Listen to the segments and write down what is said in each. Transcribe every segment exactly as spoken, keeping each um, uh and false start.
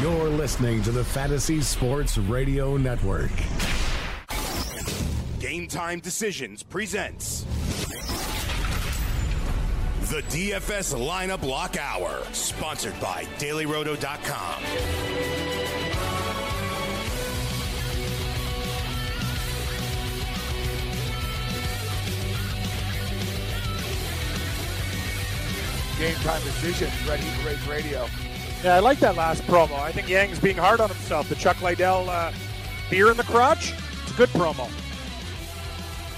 You're listening to the Fantasy Sports Radio Network. Game Time Decisions presents the D F S Lineup Lock Hour, sponsored by Daily Roto dot com. Game Time Decisions, Red Heat Race Radio. Yeah, I like that last promo. I think Yang's being hard on himself. The Chuck Liddell uh, beer in the crotch, it's a good promo.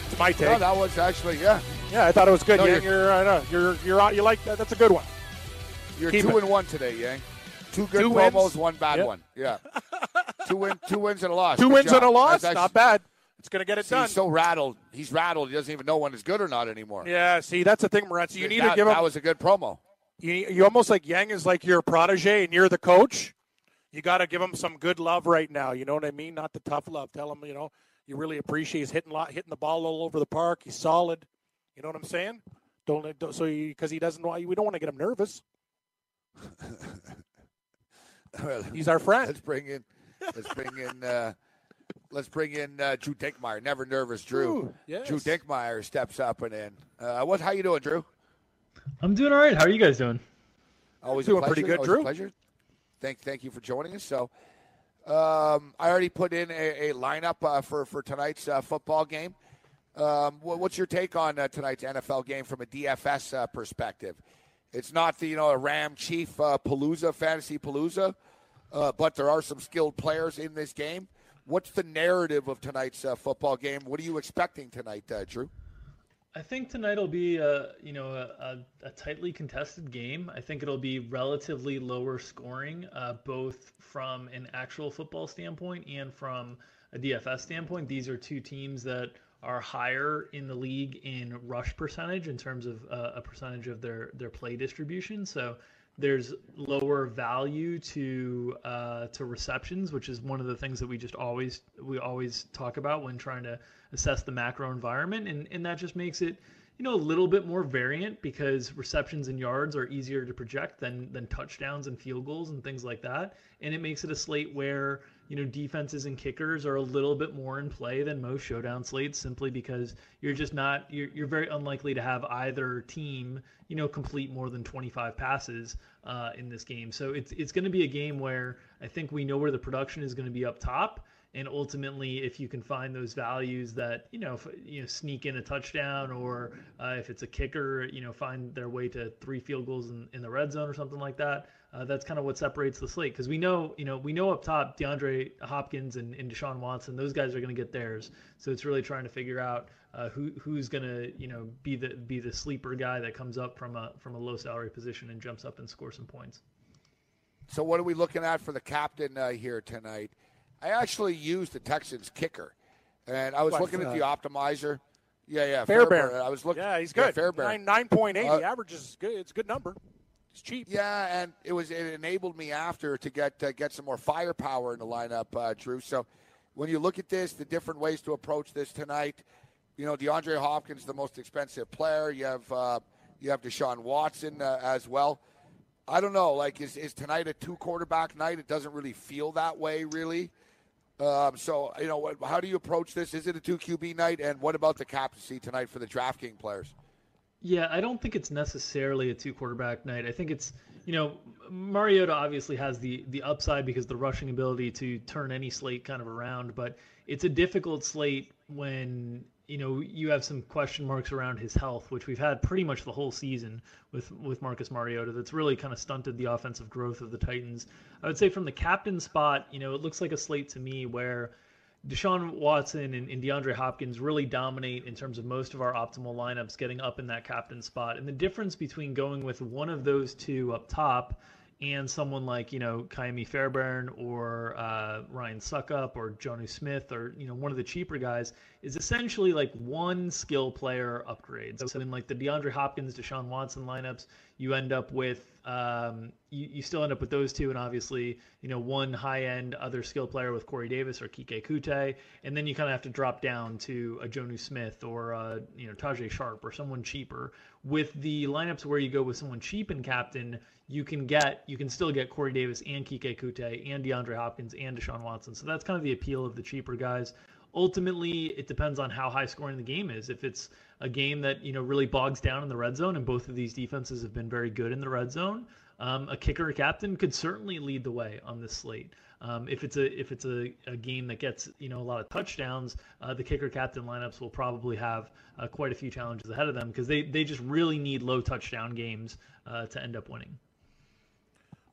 It's my take. No, that was actually, yeah. Yeah, I thought it was good, no, Yang. You're, you're, I know, you're, you're on, you like that. That's a good one. You're Keep two it. and one today, Yang. Two good two promos, wins. one bad yep. one. Yeah. two, win, two wins and a loss. Two good wins job. and a loss, actually, not bad. It's going to get it see, done. He's so rattled. He's rattled. He doesn't even know when it's good or not anymore. Yeah, see, that's the thing, Moretz. You need that, to give him. That was a good promo. You, you almost like Yang is like your protege and you're the coach. You got to give him some good love right now. You know what I mean? Not the tough love. Tell him, you know, you really appreciate he's hitting, lot, hitting the ball all over the park. He's solid. You know what I'm saying? Don't, don't so because he doesn't know. We don't want to get him nervous. Well, he's our friend. Let's bring in. Let's bring in. Uh, Let's bring in uh, Drew Dinkmeyer. Never nervous, Drew. Ooh, yes. Drew Dinkmeyer steps up and in. Uh, what? How you doing, Drew? I'm doing all right. How are you guys doing? Always doing a pretty good, Always Drew. A pleasure. Thank, thank you for joining us. So, um, I already put in a, a lineup uh, for for tonight's uh, football game. Um, what, what's your take on uh, tonight's N F L game from a D F S uh, perspective? It's not the you know a Ram Chief uh, Palooza, Fantasy Palooza, uh, but there are some skilled players in this game. What's the narrative of tonight's uh, football game? What are you expecting tonight, uh, Drew? I think tonight will be a, you know, a, a, a tightly contested game. I think it'll be relatively lower scoring, uh, both from an actual football standpoint and from a D F S standpoint. These are two teams that are higher in the league in rush percentage in terms of uh, a percentage of their, their play distribution. So there's lower value to uh, to receptions, which is one of the things that we just always we always talk about when trying to assess the macro environment, and and that just makes it you know a little bit more variant because receptions and yards are easier to project than than touchdowns and field goals and things like that, and it makes it a slate where you know defenses and kickers are a little bit more in play than most showdown slates simply because you're just not you're you're very unlikely to have either team you know complete more than twenty-five passes uh, in this game. So it's it's going to be a game where I think we know where the production is going to be up top. And ultimately, if you can find those values that, you know, if, you know, sneak in a touchdown or uh, if it's a kicker, you know, find their way to three field goals in, in the red zone or something like that. Uh, that's kind of what separates the slate because we know, you know, we know up top DeAndre Hopkins and, and Deshaun Watson, those guys are going to get theirs. So it's really trying to figure out uh, who who's going to, you know, be the be the sleeper guy that comes up from a from a low salary position and jumps up and scores some points. So what are we looking at for the captain uh, here tonight? I actually used the Texans kicker, and I was What's looking that? at the optimizer. Yeah, yeah, Fairbairn. Fairbairn. I was looking. Yeah, he's good. Yeah, Fairbairn. Nine point eight. Uh, the average is good. It's a good number. It's cheap. Yeah, and it was it enabled me after to get uh, get some more firepower in the lineup, uh, Drew. So when you look at this, the different ways to approach this tonight, you know, DeAndre Hopkins, the most expensive player. You have uh, you have Deshaun Watson uh, as well. I don't know. Like, is is tonight a two quarterback night? It doesn't really feel that way, really. Um, so, you know, how do you approach this? Is it a two Q B night? And what about the captaincy tonight for the DraftKings players? Yeah, I don't think it's necessarily a two-quarterback night. I think it's, you know, Mariota obviously has the the upside because the rushing ability to turn any slate kind of around. But it's a difficult slate when, you know, you have some question marks around his health, which we've had pretty much the whole season with, with Marcus Mariota. That's really kind of stunted the offensive growth of the Titans. I would say from the captain spot, you know, it looks like a slate to me where Deshaun Watson and, and DeAndre Hopkins really dominate in terms of most of our optimal lineups getting up in that captain spot. And the difference between going with one of those two up top and someone like, you know, Ka'imi Fairbairn or uh, Ryan Succop or Jonnu Smith or, you know, one of the cheaper guys is essentially like one skill player upgrade. So, so in like the DeAndre Hopkins, Deshaun Watson lineups, you end up with, um, you, you still end up with those two. And obviously, you know, one high end other skill player with Corey Davis or Keke Coutee. And then you kind of have to drop down to a Jonnu Smith or, a, you know, Tajay Sharp or someone cheaper. With the lineups where you go with someone cheap and captain, you can get, you can still get Corey Davis and Keke Coutee and DeAndre Hopkins and Deshaun Watson. So that's kind of the appeal of the cheaper guys. Ultimately, it depends on how high scoring the game is. If it's a game that, you know, really bogs down in the red zone, and both of these defenses have been very good in the red zone, um, a kicker or captain could certainly lead the way on this slate. Um, if it's a if it's a, a game that gets, you know, a lot of touchdowns, uh, the kicker captain lineups will probably have uh, quite a few challenges ahead of them because they, they just really need low touchdown games uh, to end up winning.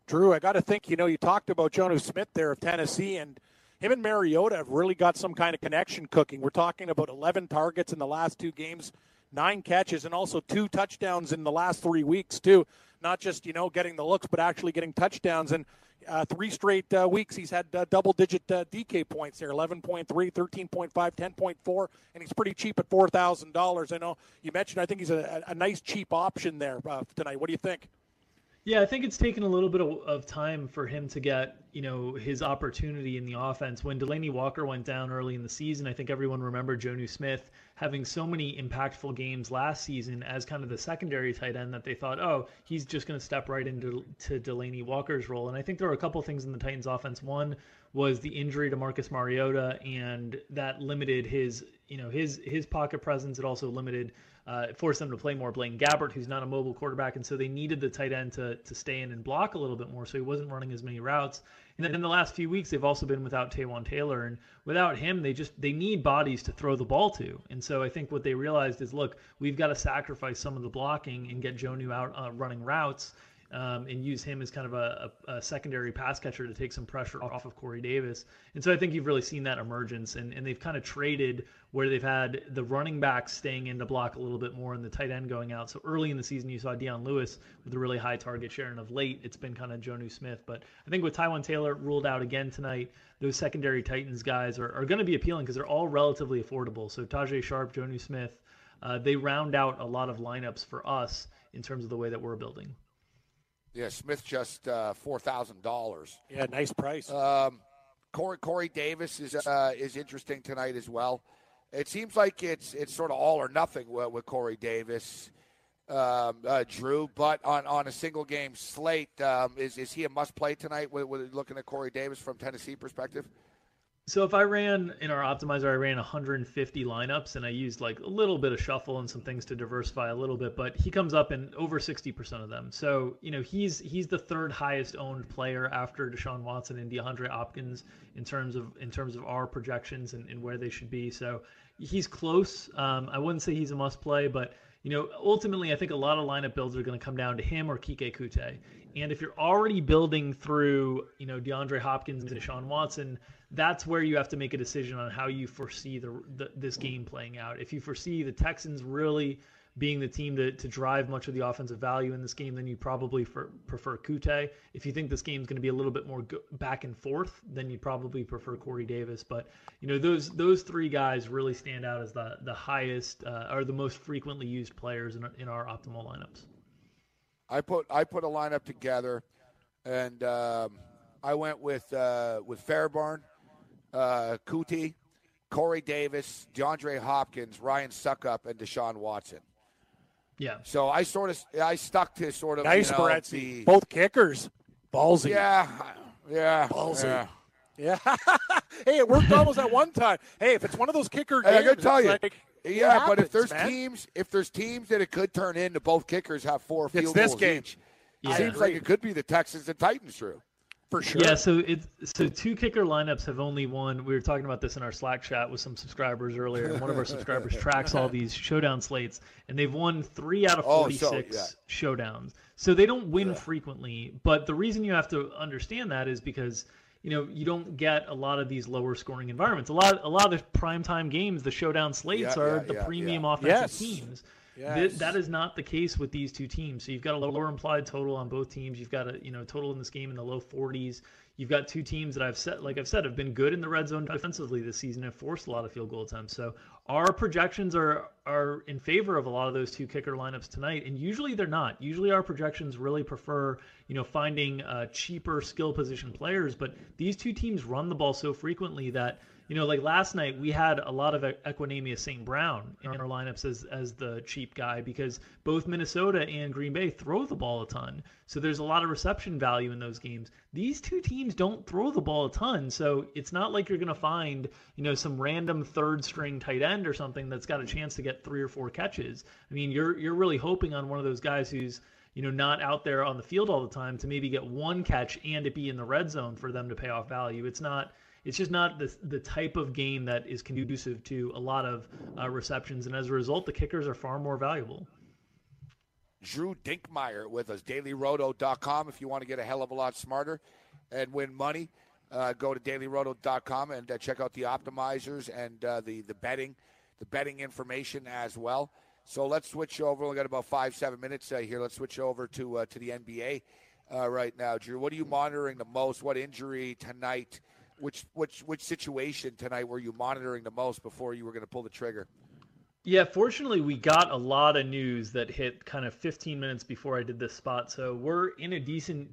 Drew, I got to think, you know, you talked about Jonnu Smith there of Tennessee, and him and Mariota have really got some kind of connection cooking. We're talking about eleven targets in the last two games, nine catches, and also two touchdowns in the last three weeks, too. Not just, you know, getting the looks, but actually getting touchdowns. And uh, three straight uh, weeks, he's had uh, double-digit uh, D K points there, eleven point three, thirteen point five, ten point four, and he's pretty cheap at four thousand dollars. I know you mentioned, I think he's a, a nice cheap option there uh, tonight. What do you think? Yeah, I think it's taken a little bit of time for him to get, you know, his opportunity in the offense. When Delaney Walker went down early in the season, I think everyone remembered Jonnu Smith having so many impactful games last season as kind of the secondary tight end that they thought, oh, he's just going to step right into to Delaney Walker's role. And I think there were a couple things in the Titans offense. One was the injury to Marcus Mariota, and that limited his, you know, his his pocket presence. It also limited Uh, it forced them to play more Blaine Gabbert, who's not a mobile quarterback, and so they needed the tight end to to stay in and block a little bit more, so he wasn't running as many routes. And then in the last few weeks, they've also been without Taywan Taylor, and without him, they just they need bodies to throw the ball to. And so I think what they realized is, look, we've got to sacrifice some of the blocking and get Jonnu out uh, running routes um, and use him as kind of a, a, a secondary pass catcher to take some pressure off of Corey Davis. And so I think you've really seen that emergence, and, and they've kind of traded – where they've had the running backs staying in to block a little bit more and the tight end going out. So early in the season, you saw Deion Lewis with a really high target share, and of late, it's been kind of Jonnu Smith. But I think with Taywan Taylor ruled out again tonight, those secondary Titans guys are, are going to be appealing because they're all relatively affordable. So Tajay Sharp, Jonnu Smith, uh, they round out a lot of lineups for us in terms of the way that we're building. Yeah, Smith just uh, four thousand dollars. Yeah, nice price. Um, Corey, Corey Davis is uh, is interesting tonight as well. It seems like it's it's sort of all or nothing with, with Corey Davis, um, uh, Drew. But on, on a single game slate, um, is is he a must play tonight? With, with looking at Corey Davis from Tennessee perspective. So if I ran in our optimizer, I ran one hundred fifty lineups, and I used like a little bit of shuffle and some things to diversify a little bit. But he comes up in over sixty percent of them. So you know he's he's the third highest owned player after Deshaun Watson and DeAndre Hopkins in terms of in terms of our projections and, and where they should be. So he's close. Um, I wouldn't say he's a must play, but you know ultimately I think a lot of lineup builds are going to come down to him or Keke Coutee. And if you're already building through you know DeAndre Hopkins and Deshaun Watson, that's where you have to make a decision on how you foresee the, the this game playing out. If you foresee the Texans really being the team to, to drive much of the offensive value in this game, then you probably for, prefer Coutee. If you think this game's going to be a little bit more go- back and forth, then you probably prefer Corey Davis. But you know those those three guys really stand out as the the highest uh, or the most frequently used players in our, in our optimal lineups. I put I put a lineup together, and um, I went with uh, with Fairbairn, Uh, Coutee, Corey Davis, DeAndre Hopkins, Ryan Succop, and Deshaun Watson. Yeah. So I sort of I stuck to sort of nice you know, the, both kickers, ballsy. Yeah, yeah, ballsy. Yeah. yeah. Hey, it worked almost at one time. Hey, if it's one of those kicker games, I gotta tell you. Like, yeah, happens, but if there's man. teams, if there's teams that it could turn into both kickers have four field it's goals this game. each, yeah. It seems like it could be the Texans and Titans, Drew. For sure. Yeah, so it's so two kicker lineups have only won. We were talking about this in our Slack chat with some subscribers earlier, and one of our subscribers tracks all these showdown slates, and they've won three out of forty-six oh, so, yeah. showdowns. So they don't win yeah. frequently, but the reason you have to understand that is because you know you don't get a lot of these lower scoring environments. A lot, a lot of the primetime games, the showdown slates yeah, are yeah, the yeah, premium yeah. offensive yes. teams. Yes. Th- that is not the case with these two teams. So you've got a lower implied total on both teams. You've got a you know total in this game in the low forties. You've got two teams that I've said, like I've said, have been good in the red zone defensively this season and forced a lot of field goal attempts. So our projections are are in favor of a lot of those two kicker lineups tonight, and usually they're not. Usually our projections really prefer, you know, finding uh, cheaper skill position players. But these two teams run the ball so frequently that, you know, like last night we had a lot of Equinemius Saint Brown in our lineups as as the cheap guy because both Minnesota and Green Bay throw the ball a ton. So there's a lot of reception value in those games. These two teams don't throw the ball a ton, so it's not like you're going to find, you know, some random third string tight end or something that's got a chance to get three or four catches. I mean, you're you're really hoping on one of those guys who's, you know, not out there on the field all the time to maybe get one catch and it be in the red zone for them to pay off value. It's not It's just not the, the type of game that is conducive to a lot of uh, receptions. And as a result, the kickers are far more valuable. Drew Dinkmeyer with us, Daily Roto dot com. If you want to get a hell of a lot smarter and win money, uh, go to Daily Roto dot com and uh, check out the optimizers and uh, the, the betting the betting information as well. So let's switch over. We've got about five, seven minutes uh, here. Let's switch over to, uh, to the N B A uh, right now. Drew, what are you monitoring the most? What injury tonight? Which which which situation tonight were you monitoring the most before you were going to pull the trigger? Yeah, fortunately, we got a lot of news that hit kind of fifteen minutes before I did this spot, so we're in a decent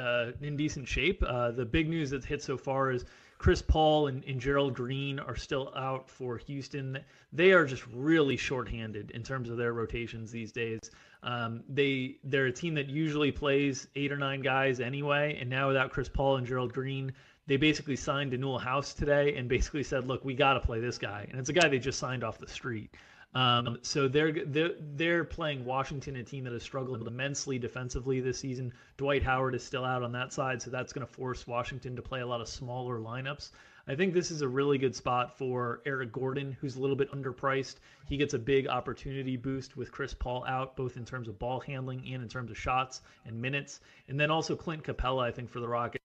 uh, in decent shape. Uh, the big news that's hit so far is Chris Paul and, and Gerald Green are still out for Houston. They are just really shorthanded in terms of their rotations these days. Um, they they're a team that usually plays eight or nine guys anyway, and now without Chris Paul and Gerald Green, they basically signed Newell House today and basically said, look, we got to play this guy. And it's a guy they just signed off the street. Um, so they're, they're, they're playing Washington, a team that has struggled immensely defensively this season. Dwight Howard is still out on that side, so that's going to force Washington to play a lot of smaller lineups. I think this is a really good spot for Eric Gordon, who's a little bit underpriced. He gets a big opportunity boost with Chris Paul out, both in terms of ball handling and in terms of shots and minutes. And then also Clint Capella, I think, for the Rockets.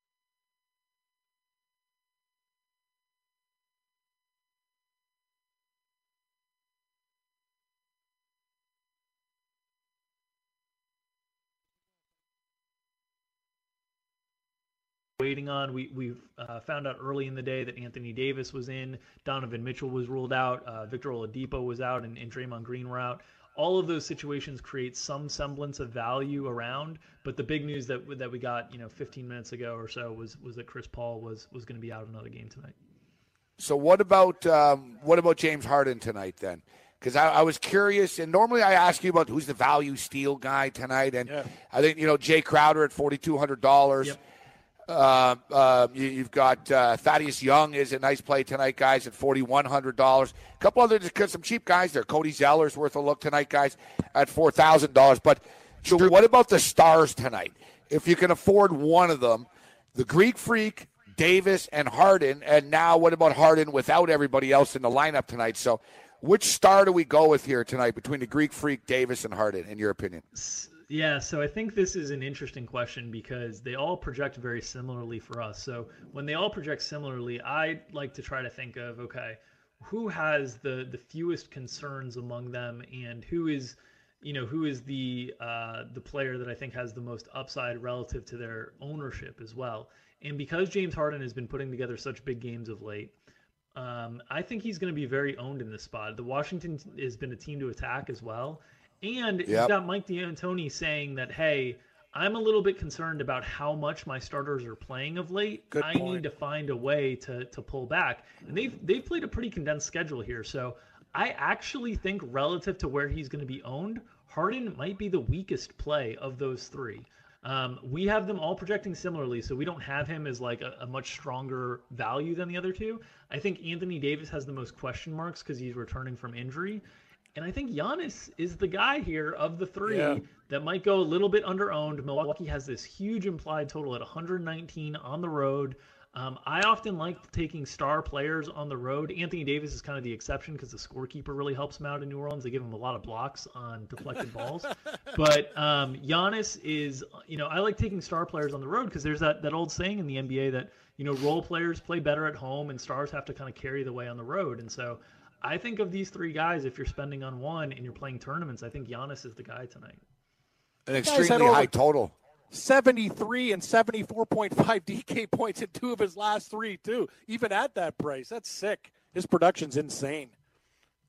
Waiting on. We, we've uh, found out early in the day that Anthony Davis was in, Donovan Mitchell was ruled out, uh, Victor Oladipo was out, and, and Draymond Green were out. All of those situations create some semblance of value around, but the big news that that we got, you know, fifteen minutes ago or so was was that Chris Paul was was going to be out another game tonight. So what about um, what about James Harden tonight then? Because I, I was curious, and normally I ask you about who's the value steal guy tonight, and yeah. I think, you know, Jay Crowder at forty-two hundred dollars. Yep. Uh, uh, you, you've got uh, Thaddeus Young is a nice play tonight, guys, at forty-one hundred dollars. A couple other some cheap guys there. Cody Zeller's worth a look tonight, guys, at four thousand dollars. But Drew, what about the stars tonight? If you can afford one of them, the Greek Freak, Davis, and Harden. And now what about Harden without everybody else in the lineup tonight? So which star do we go with here tonight between the Greek Freak, Davis, and Harden, in your opinion? Yeah, so I think this is an interesting question because they all project very similarly for us. So when they all project similarly, I like to try to think of, okay, who has the, the fewest concerns among them, and who is, you know, who is the uh, the player that I think has the most upside relative to their ownership as well. And because James Harden has been putting together such big games of late, um, I think he's going to be very owned in this spot. The Washington has been a team to attack as well. And yep. You've got Mike D'Antoni saying that, hey, I'm a little bit concerned about how much my starters are playing of late. Good I point. need to find a way to to pull back. And they've, they've played a pretty condensed schedule here. So I actually think relative to where he's going to be owned, Harden might be the weakest play of those three. Um, we have them all projecting similarly, so we don't have him as like a, a much stronger value than the other two. I think Anthony Davis has the most question marks because he's returning from injury. And I think Giannis is the guy here of the three yeah. that might go a little bit under-owned. Milwaukee has this huge implied total at one hundred nineteen on the road. Um, I often like taking star players on the road. Anthony Davis is kind of the exception because the scorekeeper really helps him out in New Orleans. They give him a lot of blocks on deflected balls. But um, Giannis is, you know, I like taking star players on the road because there's that, that old saying in the N B A that, you know, role players play better at home and stars have to kind of carry the way on the road. And so I think of these three guys, if you're spending on one and you're playing tournaments, I think Giannis is the guy tonight. An extremely high total. seventy-three and seventy-four point five D K points in two of his last three, too. Even at that price, that's sick. His production's insane.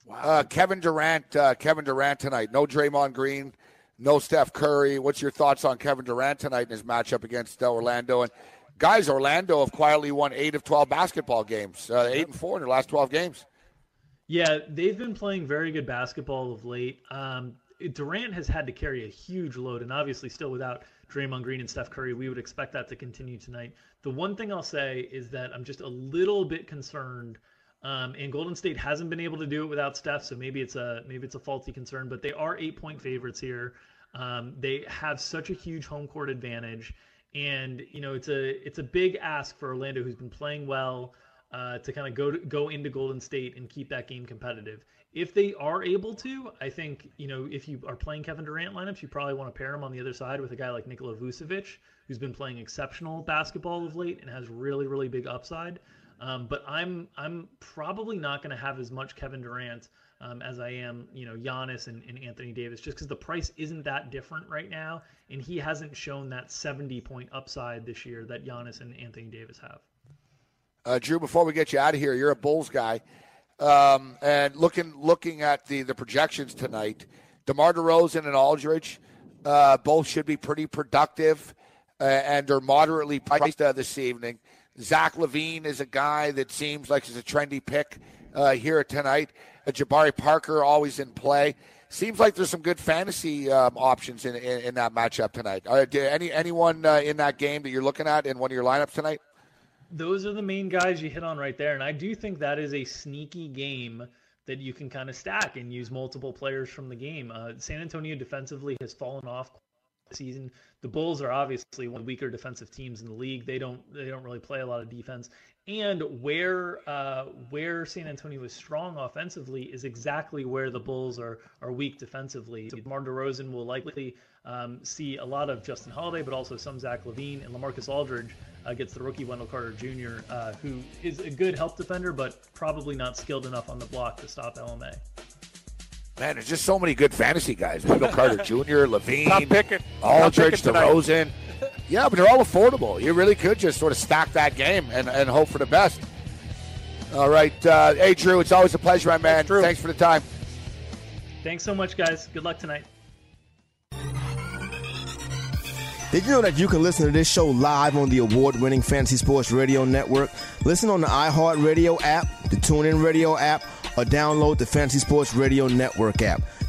Wow. Uh, Kevin Durant, uh, Kevin Durant tonight. No Draymond Green, no Steph Curry. What's your thoughts on Kevin Durant tonight in his matchup against uh, Orlando? And guys, Orlando have quietly won eight of twelve basketball games, uh, eight and four in their last twelve games. Yeah, they've been playing very good basketball of late. Um, Durant has had to carry a huge load, and obviously still without Draymond Green and Steph Curry, we would expect that to continue tonight. The one thing I'll say is that I'm just a little bit concerned, um, and Golden State hasn't been able to do it without Steph, so maybe it's a maybe it's a faulty concern, but they are eight-point favorites here. Um, they have such a huge home court advantage, and you know it's a it's a big ask for Orlando, who's been playing well, Uh, to kind of go to, go into Golden State and keep that game competitive. If they are able to, I think, you know, if you are playing Kevin Durant lineups, you probably want to pair him on the other side with a guy like Nikola Vucevic, who's been playing exceptional basketball of late and has really, really big upside. Um, but I'm I'm probably not going to have as much Kevin Durant um, as I am, you know, Giannis and, and Anthony Davis, just because the price isn't that different right now, and he hasn't shown that seventy-point upside this year that Giannis and Anthony Davis have. Uh, Jrue, before we get you out of here, you're a Bulls guy. Um, and looking looking at the, the projections tonight, DeMar DeRozan and Aldridge, uh, both should be pretty productive uh, and are moderately priced uh, this evening. Zach LaVine is a guy that seems like he's a trendy pick uh, here tonight. Uh, Jabari Parker always in play. Seems like there's some good fantasy um, options in, in, in that matchup tonight. Are, any anyone uh, in that game that you're looking at in one of your lineups tonight? Those are the main guys you hit on right there. And I do think that is a sneaky game that you can kind of stack and use multiple players from the game. Uh, San Antonio defensively has fallen off this season. The Bulls are obviously one of the weaker defensive teams in the league. They don't they don't really play a lot of defense. And where uh, where San Antonio is strong offensively is exactly where the Bulls are are weak defensively. So DeMar DeRozan will likely um, see a lot of Justin Holiday, but also some Zach LaVine, and LaMarcus Aldridge uh, gets the rookie Wendell Carter Junior, uh, who is a good help defender, but probably not skilled enough on the block to stop L M A. Man, there's just so many good fantasy guys. Wendell Carter Junior, LaVine, Aldridge, DeRozan. Yeah, but they're all affordable. You really could just sort of stack that game and, and hope for the best. All right. Uh, hey, Jrue, it's always a pleasure, my man. Thanks, Thanks for the time. Thanks so much, guys. Good luck tonight. Did you know that you can listen to this show live on the award-winning Fantasy Sports Radio Network? Listen on the iHeartRadio app, the TuneIn Radio app, or download the Fantasy Sports Radio Network app.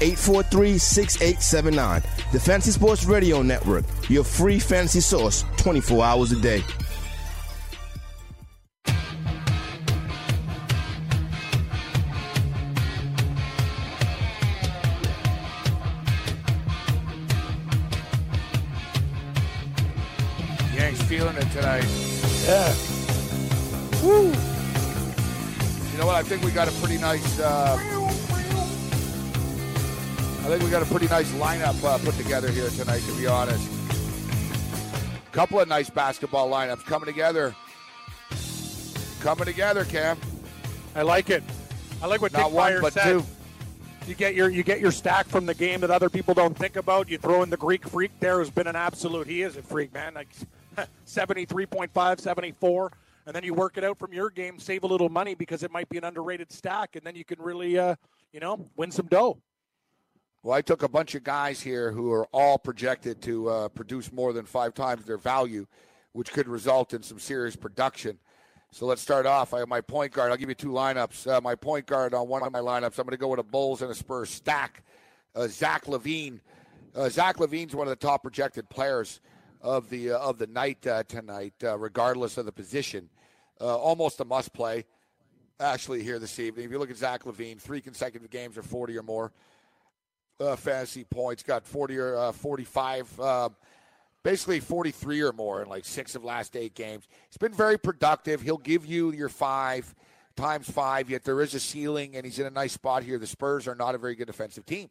eight four three, six eight seven nine. The Fantasy Sports Radio Network, your free fantasy source, twenty-four hours a day. Yanks feeling it tonight. Yeah. Woo. You know what? I think we got a pretty nice... Uh, I think we got a pretty nice lineup uh, put together here tonight, to be honest. A couple of nice basketball lineups coming together. Coming together, Cam. I like it. I like what Dick Meyer said. Two. You get your you get your stack from the game that other people don't think about. You throw in the Greek Freak there, who's been an absolute. He is a freak, man. Like seventy-three point five, seventy-four. And then you work it out from your game, save a little money because it might be an underrated stack. And then you can really, uh, you know, win some dough. Well, I took a bunch of guys here who are all projected to uh, produce more than five times their value, which could result in some serious production. So let's start off. I have my point guard. I'll give you two lineups. Uh, my point guard on one of my lineups, I'm going to go with a Bulls and a Spurs stack. Uh, Zach LaVine. Uh, Zach LaVine's one of the top projected players of the uh, of the night uh, tonight, uh, regardless of the position. Uh, almost a must-play, actually, here this evening. If you look at Zach LaVine, three consecutive games are forty or more. uh, fantasy points, got forty or uh, forty-five, uh, basically forty-three or more in like six of last eight games. He's been very productive. He'll give you your five times five, yet there is a ceiling, and he's in a nice spot here. The Spurs are not a very good defensive team.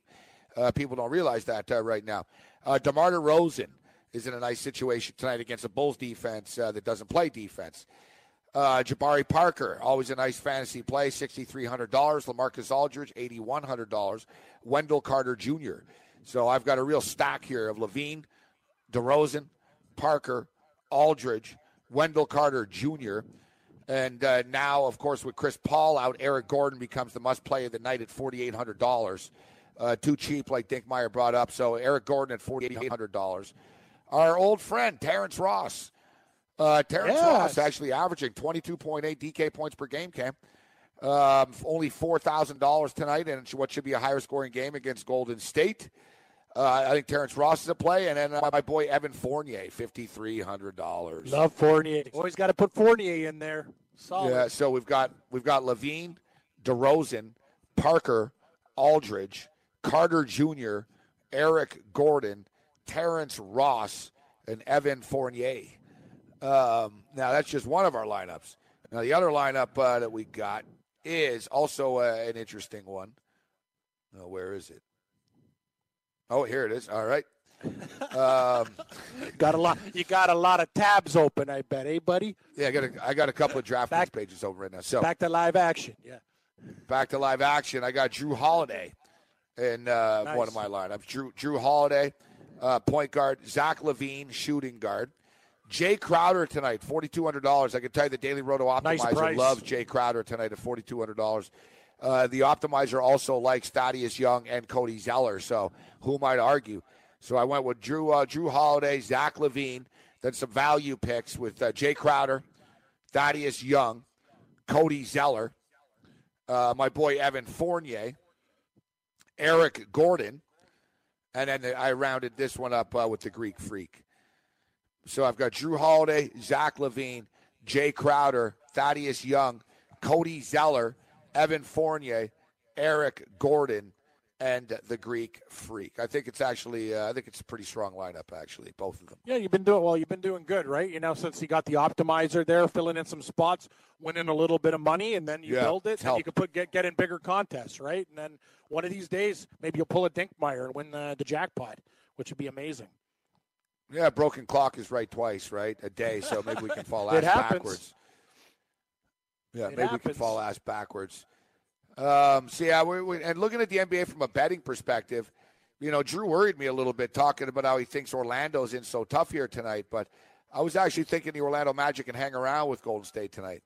Uh, people don't realize that uh, right now. Uh, DeMar DeRozan is in a nice situation tonight against the Bulls defense uh, that doesn't play defense. Uh, Jabari Parker, always a nice fantasy play, six thousand three hundred dollars. LaMarcus Aldridge, eight thousand one hundred dollars. Wendell Carter Junior So I've got a real stack here of LaVine, DeRozan, Parker, Aldridge, Wendell Carter Junior And uh, now, of course, with Chris Paul out, Eric Gordon becomes the must-play of the night at four thousand eight hundred dollars. Uh, too cheap, like Dinkmeyer brought up. So Eric Gordon at four thousand eight hundred dollars. Our old friend, Terrence Ross. Uh, Terrence yes. Ross actually averaging twenty-two point eight D K points per game, Cam. Um, only four thousand dollars tonight in what should be a higher-scoring game against Golden State. Uh, I think Terrence Ross is a play. And then uh, my boy Evan Fournier, five thousand three hundred dollars. Love Fournier. Always got to put Fournier in there. Solid. Yeah, so we've got, we've got LaVine, DeRozan, Parker, Aldridge, Carter Junior, Eric Gordon, Terrence Ross, and Evan Fournier. Um, now, that's just one of our lineups. Now, the other lineup uh, that we got is also uh, an interesting one. Oh, where is it? Oh, here it is. All right. Um, got a lot. You got a lot of tabs open, I bet, eh, buddy? Yeah, I got a, I got a couple of draft back, pages open right now. So back to live action, yeah. Back to live action. I got Jrue Holiday in uh, nice. one of my lineups. Jrue, Jrue Holiday, uh, point guard. Zach LaVine, shooting guard. Jay Crowder tonight, four thousand two hundred dollars. I can tell you the Daily Roto Optimizer nice loves Jay Crowder tonight at four thousand two hundred dollars. Uh, the Optimizer also likes Thaddeus Young and Cody Zeller, so who might argue? So I went with Jrue, uh, Jrue Holiday, Zach LaVine, then some value picks with uh, Jay Crowder, Thaddeus Young, Cody Zeller, uh, my boy Evan Fournier, Eric Gordon, and then I rounded this one up uh, with the Greek Freak. So I've got Jrue Holiday, Zach LaVine, Jay Crowder, Thaddeus Young, Cody Zeller, Evan Fournier, Eric Gordon, and the Greek Freak. I think it's actually, uh, I think it's a pretty strong lineup, actually, both of them. Yeah, you've been doing well. You've been doing good, right? You know, since you got the Optimizer there, filling in some spots, winning a little bit of money, and then you yeah, build it, and you can put get get in bigger contests, right? And then one of these days, maybe you'll pull a Dinkmeyer and win the, the jackpot, which would be amazing. Yeah, broken clock is right twice, right? A day, so maybe we can fall ass backwards. Yeah, it maybe happens. we can fall ass backwards. Um, so, yeah, we, we, and looking at the N B A from a betting perspective, you know, Drew worried me a little bit talking about how he thinks Orlando's in so tough here tonight, but I was actually thinking the Orlando Magic can hang around with Golden State tonight.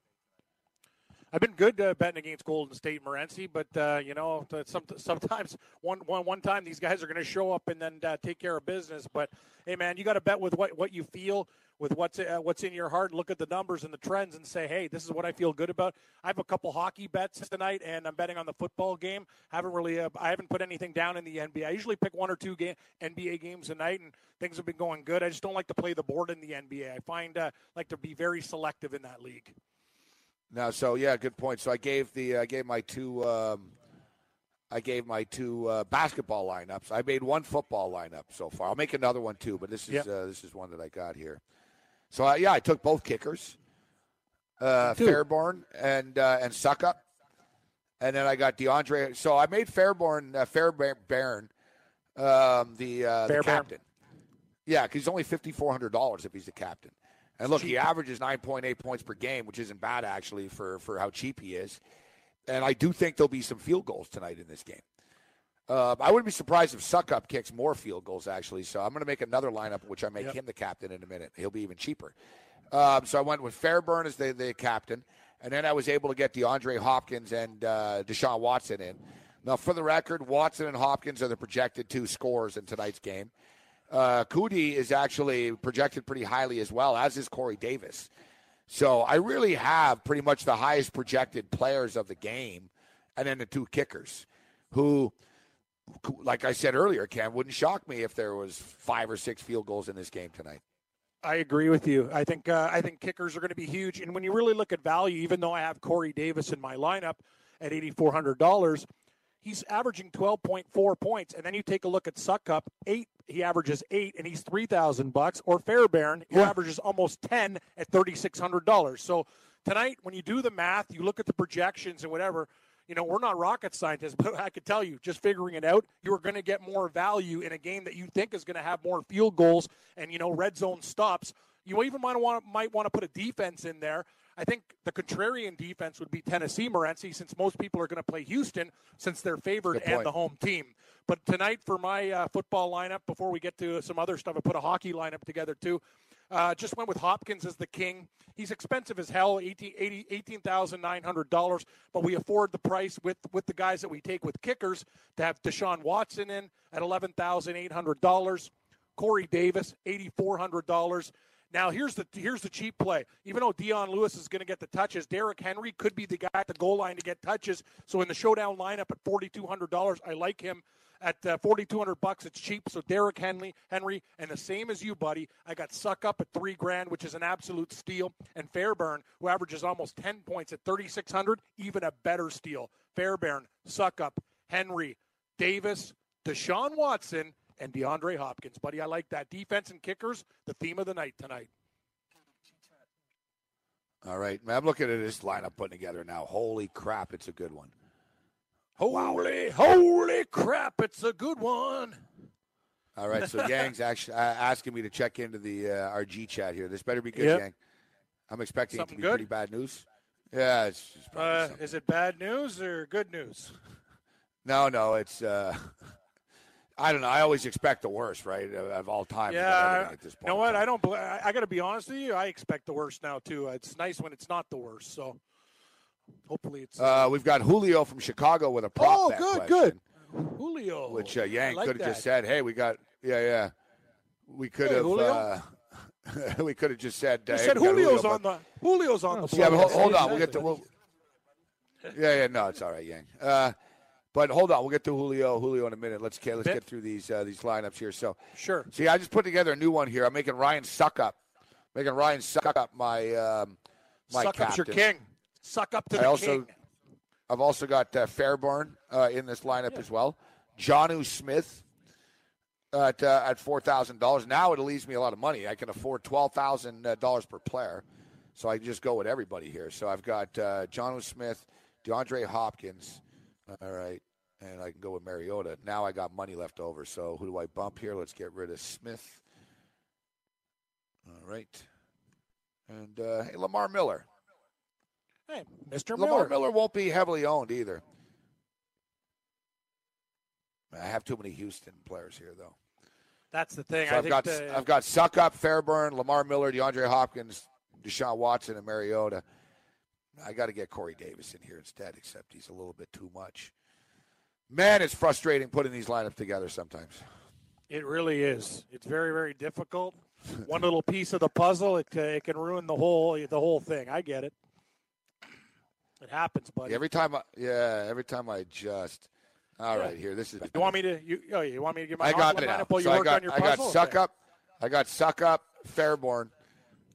I've been good uh, betting against Golden State, Morency, but, uh, you know, some, sometimes one, one, one time these guys are going to show up and then uh, take care of business. But, hey, man, you got to bet with what, what you feel, with what's uh, what's in your heart. Look at the numbers and the trends and say, hey, this is what I feel good about. I have a couple hockey bets tonight, and I'm betting on the football game. Haven't really, uh, I haven't put anything down in the N B A. I usually pick one or two game, N B A games a night, and things have been going good. I just don't like to play the board in the N B A. I find uh, like to be very selective in that league. No, so yeah, good point. So I gave the I gave my two um, I gave my two uh, basketball lineups. I made one football lineup so far. I'll make another one too, but this is yep. uh, this is one that I got here. So uh, yeah, I took both kickers, uh, Fairbairn and uh, and Succop, and then I got DeAndre. So I made Fairbairn uh, Fairbairn um, the, uh, Fairbairn. the captain. Yeah, because he's only fifty-four hundred dollars if he's the captain. And look, he averages nine point eight points per game, which isn't bad, actually, for, for how cheap he is. And I do think there'll be some field goals tonight in this game. Uh, I wouldn't be surprised if Succop kicks more field goals, actually. So I'm going to make another lineup, which I make yep. him the captain in a minute. He'll be even cheaper. Um, so I went with Fairbairn as the, the captain. And then I was able to get DeAndre Hopkins and uh, Deshaun Watson in. Now, for the record, Watson and Hopkins are the projected two scorers in tonight's game. Uh, Coutee is actually projected pretty highly as well, as is Corey Davis. So I really have pretty much the highest projected players of the game, and then the two kickers, who, like I said earlier, Cam, wouldn't shock me if there was five or six field goals in this game tonight. I agree with you. I think uh, I think kickers are going to be huge. And when you really look at value, even though I have Corey Davis in my lineup at eight thousand four hundred dollars, he's averaging twelve point four points. And then you take a look at Succop, eight, he averages eight, and he's three thousand bucks. Or Fairbairn, who yeah. averages almost ten at thirty-six hundred dollars. So tonight, when you do the math, you look at the projections and whatever, you know, we're not rocket scientists, but I could tell you, just figuring it out, you are going to get more value in a game that you think is going to have more field goals and, you know, red zone stops. You even might want might want to put a defense in there. I think the contrarian defense would be Tennessee, Morency, since most people are going to play Houston since they're favored and the home team. But tonight for my uh, football lineup, before we get to some other stuff, I put a hockey lineup together too. Uh, just went with Hopkins as the king. He's expensive as hell, eighteen thousand nine hundred dollars, but we afford the price with, with the guys that we take with kickers to have Deshaun Watson in at eleven thousand eight hundred dollars, Corey Davis, eight thousand four hundred dollars. Now, here's the here's the cheap play. Even though Deion Lewis is going to get the touches, Derrick Henry could be the guy at the goal line to get touches. So in the showdown lineup at four thousand two hundred dollars, I like him. At uh, four thousand two hundred dollars, it's cheap. So Derrick Henry, Henry, and the same as you, buddy, I got Succop at three grand, which is an absolute steal. And Fairbairn, who averages almost ten points at thirty-six hundred dollars, even a better steal. Fairbairn, Succop, Henry, Davis, Deshaun Watson, and DeAndre Hopkins. Buddy, I like that. Defense and kickers, the theme of the night tonight. All right. I'm looking at this lineup putting together now. Holy crap, it's a good one. Holy, holy crap, it's a good one. All right, so Yang's actually uh, asking me to check into the uh, our G chat here. This better be good, yep. Yang. I'm expecting something it to be good? Pretty bad news. Yeah. It's, it's uh, is it bad news or good news? No, no, it's uh, – I don't know. I always expect the worst, right, of all time. Yeah. At this point. You know what? I don't. Bl- I, I got to be honest with you. I expect the worst now too. It's nice when it's not the worst. So hopefully it's. Uh, we've got Julio from Chicago with a prop. Oh, good, question, good. Julio. Which uh, Yang like could have just said, "Hey, we got yeah, yeah." We could have. Hey, uh, we could have just said. Uh, you hey, said Julio's Julio, on but... the Julio's on the. Yeah, but hold, hold on. We'll get to. We'll... Yeah, yeah. No, it's all right, Yang. Uh, But hold on, we'll get to Julio. Julio in a minute. Let's let's get through these uh, these lineups here. So sure. See, I just put together a new one here. I'm making Ryan Succop, making Ryan Succop my um, my Succop's captain. Succop's your king. Succop to I the also, king. I've also got uh, Fairbairn uh, in this lineup yeah. as well. Jonnu Smith at uh, at four thousand dollars. Now it leaves me a lot of money. I can afford twelve thousand dollars per player, so I just go with everybody here. So I've got uh, Jonnu Smith, DeAndre Hopkins. All right, and I can go with Mariota. Now I got money left over, so who do I bump here? Let's get rid of Smith. All right. And, uh, hey, Lamar Miller. Hey, Mister Miller. Lamar Miller won't be heavily owned either. I have too many Houston players here, though. That's the thing. So I I've, think got, the... I've got Succop, Fairbairn, Lamar Miller, DeAndre Hopkins, Deshaun Watson, and Mariota. I got to get Corey Davis in here instead, except he's a little bit too much. Man, it's frustrating putting these lineups together sometimes. It really is. It's very, very difficult. One little piece of the puzzle, it, uh, it can ruin the whole the whole thing. I get it. It happens, buddy. Every time, I, yeah, every time I adjust. All yeah. right, here, this is. You want me to? You, oh, you want me to give my? I got it now. So you I got, I got Succop, I got Succop, Fairbairn,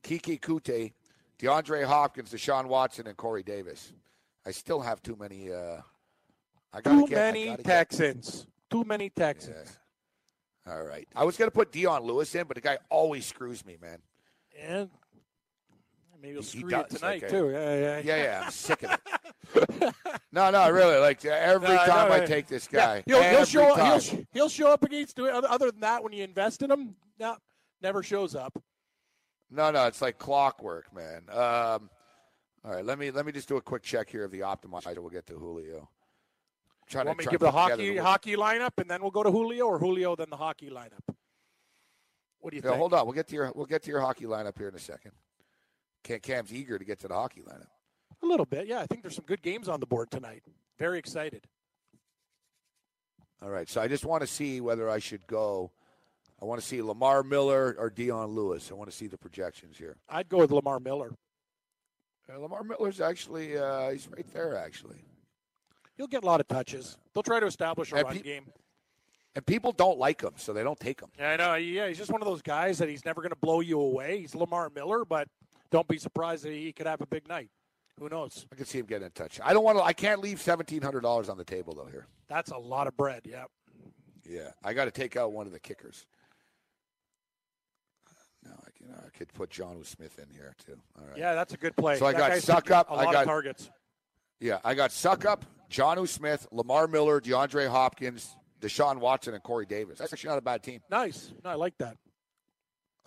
Keke Coutee, DeAndre Hopkins, Deshaun Watson, and Corey Davis. I still have too many. Uh, I gotta too, get, many I gotta Texans. Get... too many Texans. Too many Texans. All right. I was going to put Deion Lewis in, but the guy always screws me, man. And maybe he'll he, screw he you tonight, okay. too. Yeah, yeah, yeah. yeah, yeah. I'm sick of it. no, no, really. Like, every no, time no, I take this guy. Yeah, he'll, he'll, show up, he'll, he'll show up against it. Other than that, when you invest in him, no, never shows up. No, no, it's like clockwork, man. Um, all right, let me let me just do a quick check here of the optimizer. We'll get to Julio. Try to, Want me try give to give the hockey the hockey lineup, and then we'll go to Julio, or Julio then the hockey lineup. What do you yeah, think? Hold on, we'll get to your we'll get to your hockey lineup here in a second. Cam's eager to get to the hockey lineup. A little bit, yeah. I think there's some good games on the board tonight. Very excited. All right, so I just want to see whether I should go. I want to see Lamar Miller or Deion Lewis. I want to see the projections here. I'd go with Lamar Miller. Uh, Lamar Miller's actually, uh, he's right there, actually. He'll get a lot of touches. They'll try to establish a and run pe- game. And people don't like him, so they don't take him. Yeah, I know. Yeah, he's just one of those guys that he's never going to blow you away. He's Lamar Miller, but don't be surprised that he could have a big night. Who knows? I can see him getting in touch. I don't want to. I can't leave seventeen hundred dollars on the table though here. That's a lot of bread. Yep. Yeah, I got to take out one of the kickers. No, I can. I could put Jonnu Smith in here too. All right. Yeah, that's a good play. So I that got Succop. A lot I got of targets. Yeah, I got Succop, Jonnu Smith, Lamar Miller, DeAndre Hopkins, Deshaun Watson, and Corey Davis. That's actually not a bad team. Nice. No, I like that.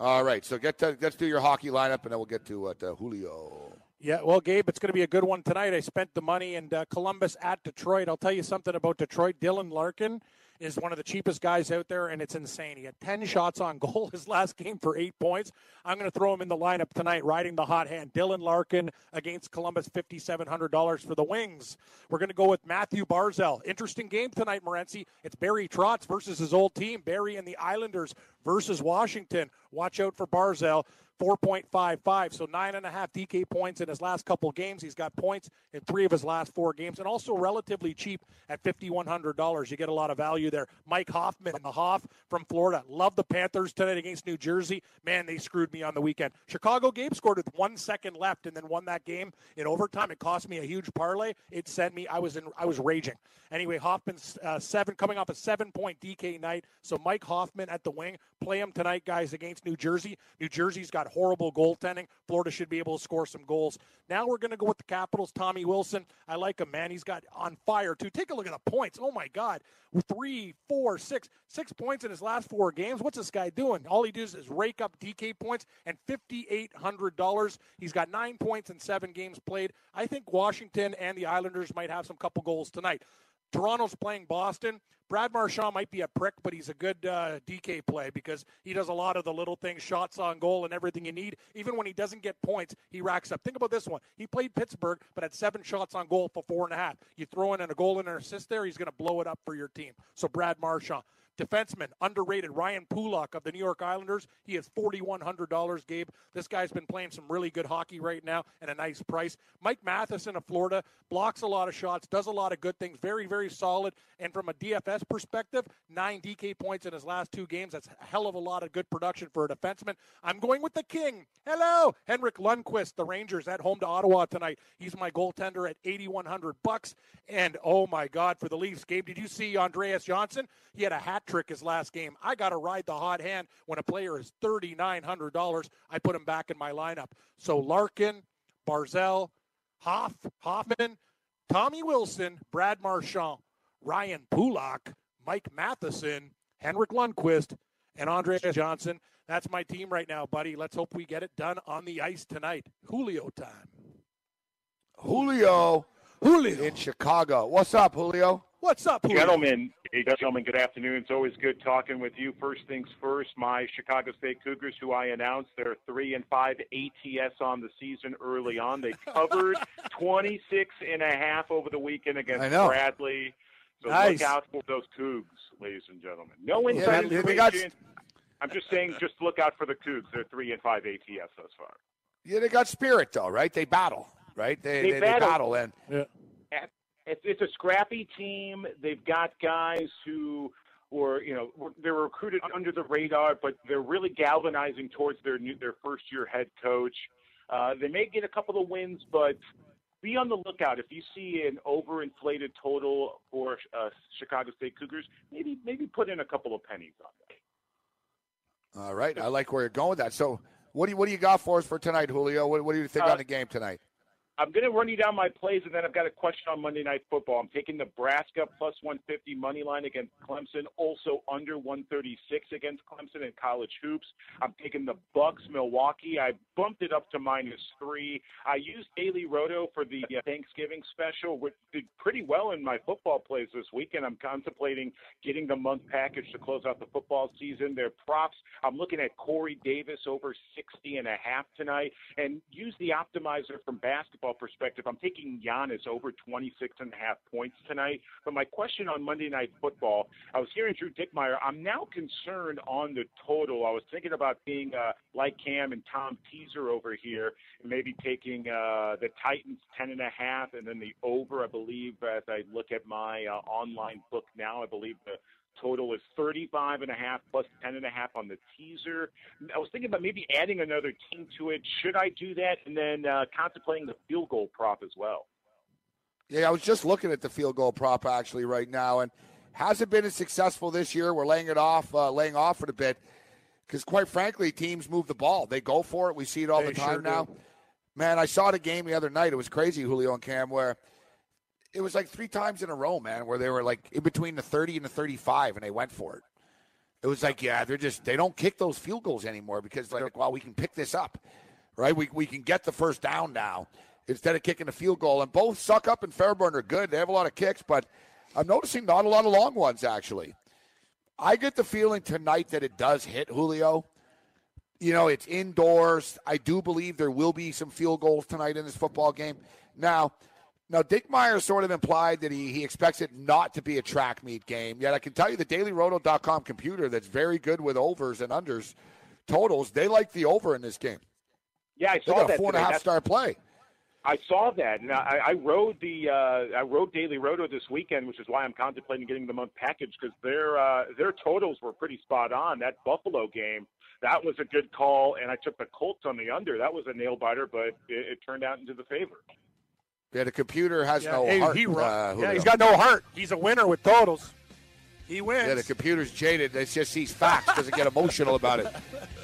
All right, so get to, let's do your hockey lineup, and then we'll get to, uh, to Julio. Yeah, well, Gabe, it's going to be a good one tonight. I spent the money, and uh, Columbus at Detroit. I'll tell you something about Detroit. Dylan Larkin is one of the cheapest guys out there, and it's insane. He had ten shots on goal his last game for eight points. I'm going to throw him in the lineup tonight, riding the hot hand. Dylan Larkin against Columbus, fifty-seven hundred dollars for the Wings. We're going to go with Matthew Barzal. Interesting game tonight, Morency. It's Barry Trotz versus his old team, Barry and the Islanders versus Washington. Watch out for Barzal. four point five five, so nine and a half D K points in his last couple games. He's got points in three of his last four games, and also relatively cheap at fifty-one hundred dollars. You get a lot of value there. Mike Hoffman in the Hoff from Florida. Love the Panthers tonight against New Jersey. Man, they screwed me on the weekend. Chicago Gabe scored with one second left and then won that game in overtime. It cost me a huge parlay. It sent me. I was in. I was raging. Anyway, Hoffman's uh, seven coming off a seven-point D K night. So Mike Hoffman at the wing. Play him tonight, guys, against New Jersey. New Jersey's got horrible goaltending. Florida should be able to score some goals. Now we're going to go with the Capitals. Tommy Wilson, I like him, man. He's got on fire, too. Take a look at the points. Oh, my God. Three, four, six. Six points in his last four games. What's this guy doing? All he does is rake up D K points and fifty-eight hundred dollars. He's got nine points in seven games played. I think Washington and the Islanders might have some couple goals tonight. Toronto's playing Boston. Brad Marchand might be a prick, but he's a good uh, D K play because he does a lot of the little things, shots on goal and everything you need. Even when he doesn't get points, he racks up. Think about this one. He played Pittsburgh, but had seven shots on goal for four and a half. You throw in a goal and an assist there, he's going to blow it up for your team. So Brad Marchand. Defenseman, underrated, Ryan Pulock of the New York Islanders. He is forty-one hundred dollars, Gabe. This guy's been playing some really good hockey right now at a nice price. Mike Matheson of Florida blocks a lot of shots, does a lot of good things, very, very solid. And from a D F S perspective, nine D K points in his last two games. That's a hell of a lot of good production for a defenseman. I'm going with the King. Hello, Henrik Lundqvist, the Rangers at home to Ottawa tonight. He's my goaltender at eighty-one hundred bucks. And, oh, my God, for the Leafs, Gabe, did you see Andreas Johnson? He had a hat trick his last game. I got to ride the hot hand when a player is thirty-nine hundred dollars. I put him back in my lineup. So Larkin, Barzell, Hoff, Hoffman, Tommy Wilson, Brad Marchand, Ryan Pulock, Mike Matheson, Henrik Lundqvist, and Andreas Johnson. That's my team right now, buddy. Let's hope we get it done on the ice tonight. Julio time. Julio. Julio. In Chicago. What's up, Julio? What's up, Julio? Gentlemen, hey, gentlemen, good afternoon. It's always good talking with you. First things first, my Chicago State Cougars, who I announced, they're three and five A T S on the season early on. They covered twenty-six and a half over the weekend against Bradley. So nice. Look out for those Cougs, ladies and gentlemen. No inside yeah, information. Got... I'm just saying, just look out for the Cougs. They're three and five A T S thus far. Yeah, they got spirit, though, right? They battle, right? They, they, they, battle. they battle. And yeah. At It's a scrappy team. They've got guys who were, you know, they were recruited under the radar, but they're really galvanizing towards their new, their first-year head coach. Uh, they may get a couple of wins, but be on the lookout. If you see an overinflated total for uh, Chicago State Cougars, maybe maybe put in a couple of pennies on that. All right. I like where you're going with that. So what do you, what do you got for us for tonight, Julio? What, what do you think uh, on the game tonight? I'm going to run you down my plays, and then I've got a question on Monday Night Football. I'm taking Nebraska plus one fifty money line against Clemson, also under one thirty-six against Clemson in college hoops. I'm taking the Bucks, Milwaukee. I bumped it up to minus three. I used Daily Roto for the Thanksgiving special, which did pretty well in my football plays this weekend. I'm contemplating getting the month package to close out the football season. Their props, I'm looking at Corey Davis over sixty and a half tonight, and use the optimizer from basketball perspective. I'm taking Giannis over twenty-six and a half points tonight. But my question on Monday Night Football, I was hearing Drew Dinkmeyer. I'm now concerned on the total. I was thinking about being uh, like Cam and Tom Teaser over here, and maybe taking uh, the Titans ten and a half and then the over, I believe, as I look at my uh, online book now. I believe the Total is thirty-five and a half plus ten and a half on the teaser. I was thinking about maybe adding another team to it. Should I do that? And then uh, contemplating the field goal prop as well. Yeah, I was just looking at the field goal prop actually right now, and hasn't been as successful this year. We're laying it off, uh, laying off it a bit because, quite frankly, teams move the ball. They go for it. We see it all they the time sure now. Do. Man, I saw the game the other night. It was crazy, Julio and Cam, where it was like three times in a row, man, where they were like in between the thirty and the thirty-five, and they went for it. It was like, yeah, they're just they don't kick those field goals anymore because like, well, we can pick this up, right? We we can get the first down now instead of kicking a field goal. And both Succop and Fairbairn are good. They have a lot of kicks, but I'm noticing not a lot of long ones, actually. I get the feeling tonight that it does hit, Julio. You know, it's indoors. I do believe there will be some field goals tonight in this football game. Now, now Dinkmeyer sort of implied that he, he expects it not to be a track meet game, yet I can tell you the Daily Roto dot com computer that's very good with overs and unders totals, they like the over in this game. Yeah, I saw that. They got a four-and-a-half-star play. I saw that, and I, I rode the uh, I rode Daily Roto this weekend, which is why I'm contemplating getting the month package because their uh, their totals were pretty spot on. That Buffalo game, that was a good call, and I took the Colts on the under. That was a nail biter, but it, it turned out into the favor. Yeah, the computer has yeah, no hey, heart. He uh, yeah, he's got no heart. He's a winner with totals. He wins. Yeah, the computer's jaded. It just sees facts. Doesn't get emotional about it.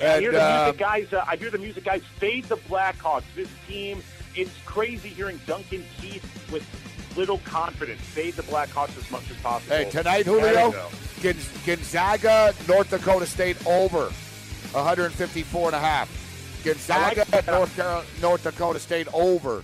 And, I hear the uh, music guys. Uh, I hear the music guys fade the Blackhawks. This team. It's crazy hearing Duncan Keith with little confidence fade the Blackhawks as much as possible. Hey, tonight, Julio, Gonzaga, North Dakota State over one fifty-four and a half. Gonzaga, like North, Carolina, North Dakota State over.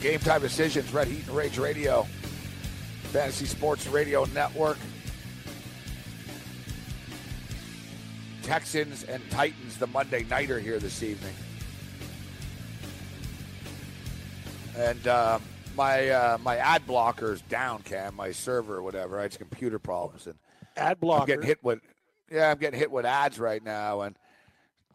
Game Time Decisions, Red Heat and Rage Radio, Fantasy Sports Radio Network. Texans and Titans, the Monday Nighter here this evening. And uh, my uh, my ad blocker's down, Cam, my server or whatever. I had some computer problems. And ad blocker? I'm getting hit with, yeah, I'm getting hit with ads right now. And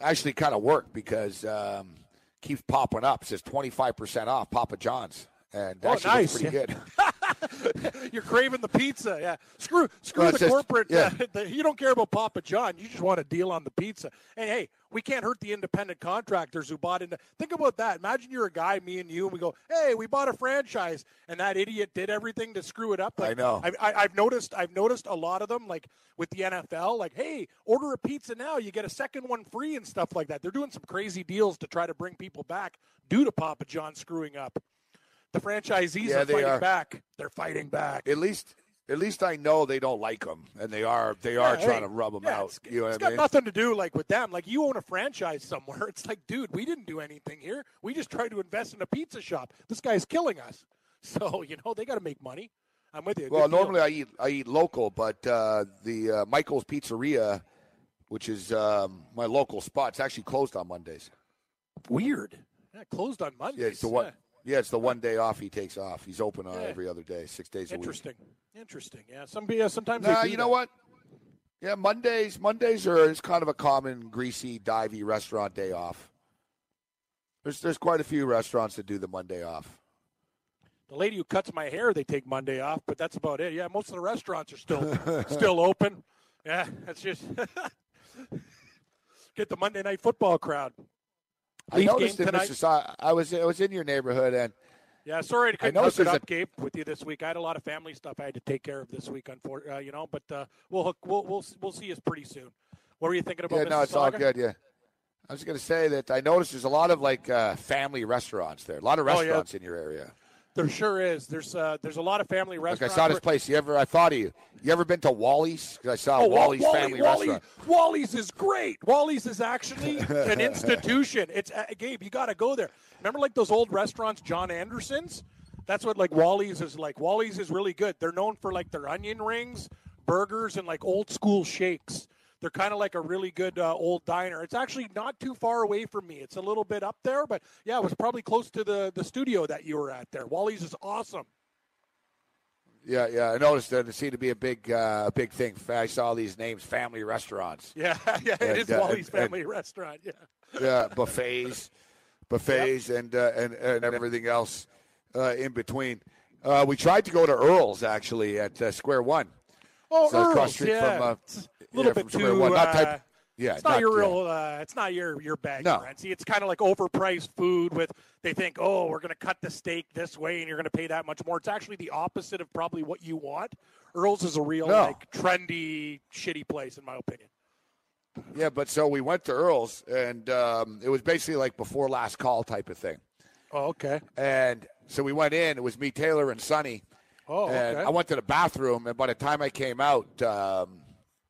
actually kind of worked because... Um, keeps popping up. Says twenty-five percent off Papa John's. And that's oh, nice. Pretty yeah. good. You're craving the pizza. Yeah. Screw screw no, the just, corporate. Yeah. Uh, the, you don't care about Papa John. You just want a deal on the pizza. And, hey, we can't hurt the independent contractors who bought into – think about that. Imagine you're a guy, me and you, and we go, hey, we bought a franchise, and that idiot did everything to screw it up. Like, I know. I, I, I've noticed I've noticed a lot of them, like with the N F L, like, hey, order a pizza now. You get a second one free and stuff like that. They're doing some crazy deals to try to bring people back due to Papa John screwing up. The franchisees yeah, are fighting are. back. They're fighting back. At least – At least I know they don't like them, and they are they are yeah, trying hey, to rub them yeah, out. It's, you know what it's I got mean? nothing to do like with them. Like you own a franchise somewhere. It's like, dude, we didn't do anything here. We just tried to invest in a pizza shop. This guy's killing us. So you know they got to make money. I'm with you. Well, normally I eat I eat local, but uh, the uh, Michael's Pizzeria, which is um, my local spot, it's actually closed on Mondays. Weird. Yeah, closed on Mondays. Yeah, it's the one. Yeah. Yeah, it's the one day off he takes off. He's open on yeah. every other day, six days a week. Interesting. Interesting. Yeah, some yeah, sometimes nah, they you know that. What? Yeah, Mondays Mondays are is kind of a common greasy, divey restaurant day off. There's there's quite a few restaurants that do the Monday off. The lady who cuts my hair, they take Monday off, but that's about it. Yeah, most of the restaurants are still still open. Yeah, that's just get the Monday Night Football crowd. I Leaf noticed in Mississauga, I was I was in your neighborhood, and yeah, sorry to hook it up, a... Gabe, with you this week. I had a lot of family stuff I had to take care of this week, unfortunately, uh, you know. But uh, we'll hook, we'll we'll we'll see us pretty soon. What were you thinking about? Yeah, Mississauga? No, it's all good. Yeah, I was going to say that I noticed there's a lot of like uh, family restaurants there, a lot of restaurants oh, yeah. in your area. There sure is. There's uh, there's a lot of family restaurants. Like I saw this place. You ever? I thought of you. You ever been to Wally's? Because I saw oh, Wally's Wally, family Wally, restaurant. Wally's is great. Wally's is actually an institution. It's uh, Gabe. You got to go there. Remember, like those old restaurants, John Anderson's. That's what like Wally's is like. Wally's is really good. They're known for like their onion rings, burgers, and like old school shakes. They're kind of like a really good uh, old diner. It's actually not too far away from me. It's a little bit up there, but, yeah, it was probably close to the, the studio that you were at there. Wally's is awesome. Yeah, yeah. I noticed that it seemed to be a big uh, big thing. I saw these names, family restaurants. Yeah, yeah, it and, is uh, Wally's and, Family and, Restaurant, yeah. Yeah, buffets, buffets yep. and, uh, and, and everything else uh, in between. Uh, we tried to go to Earl's, actually, at uh, Square One. Oh, so Earl's, across street yeah. From, uh, a little yeah, bit too, uh, not type, yeah, it's not, not your real, yeah. uh, it's not your, your bag, no. See, it's kind of like overpriced food with, they think, oh, we're going to cut the steak this way and you're going to pay that much more. It's actually the opposite of probably what you want. Earl's is a real, no. like, trendy, shitty place, in my opinion. Yeah, but so we went to Earl's, and um, it was basically like before last call type of thing. Oh, okay. And so we went in. It was me, Taylor, and Sonny. Oh, and okay. I went to the bathroom, and by the time I came out, um,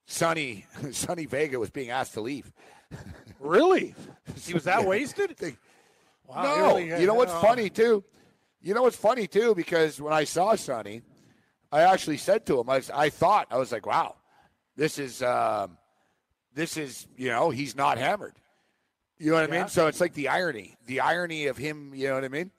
Sonny, Sonny Vega was being asked to leave. Really? He was that yeah. wasted? Wow. No. Really, yeah, you know what's no. funny, too? You know what's funny, too? Because when I saw Sonny, I actually said to him, I, was, I thought, I was like, wow, this is, um, this is, you know, he's not hammered. You know what yeah. I mean? So it's like the irony, the irony of him, you know what I mean?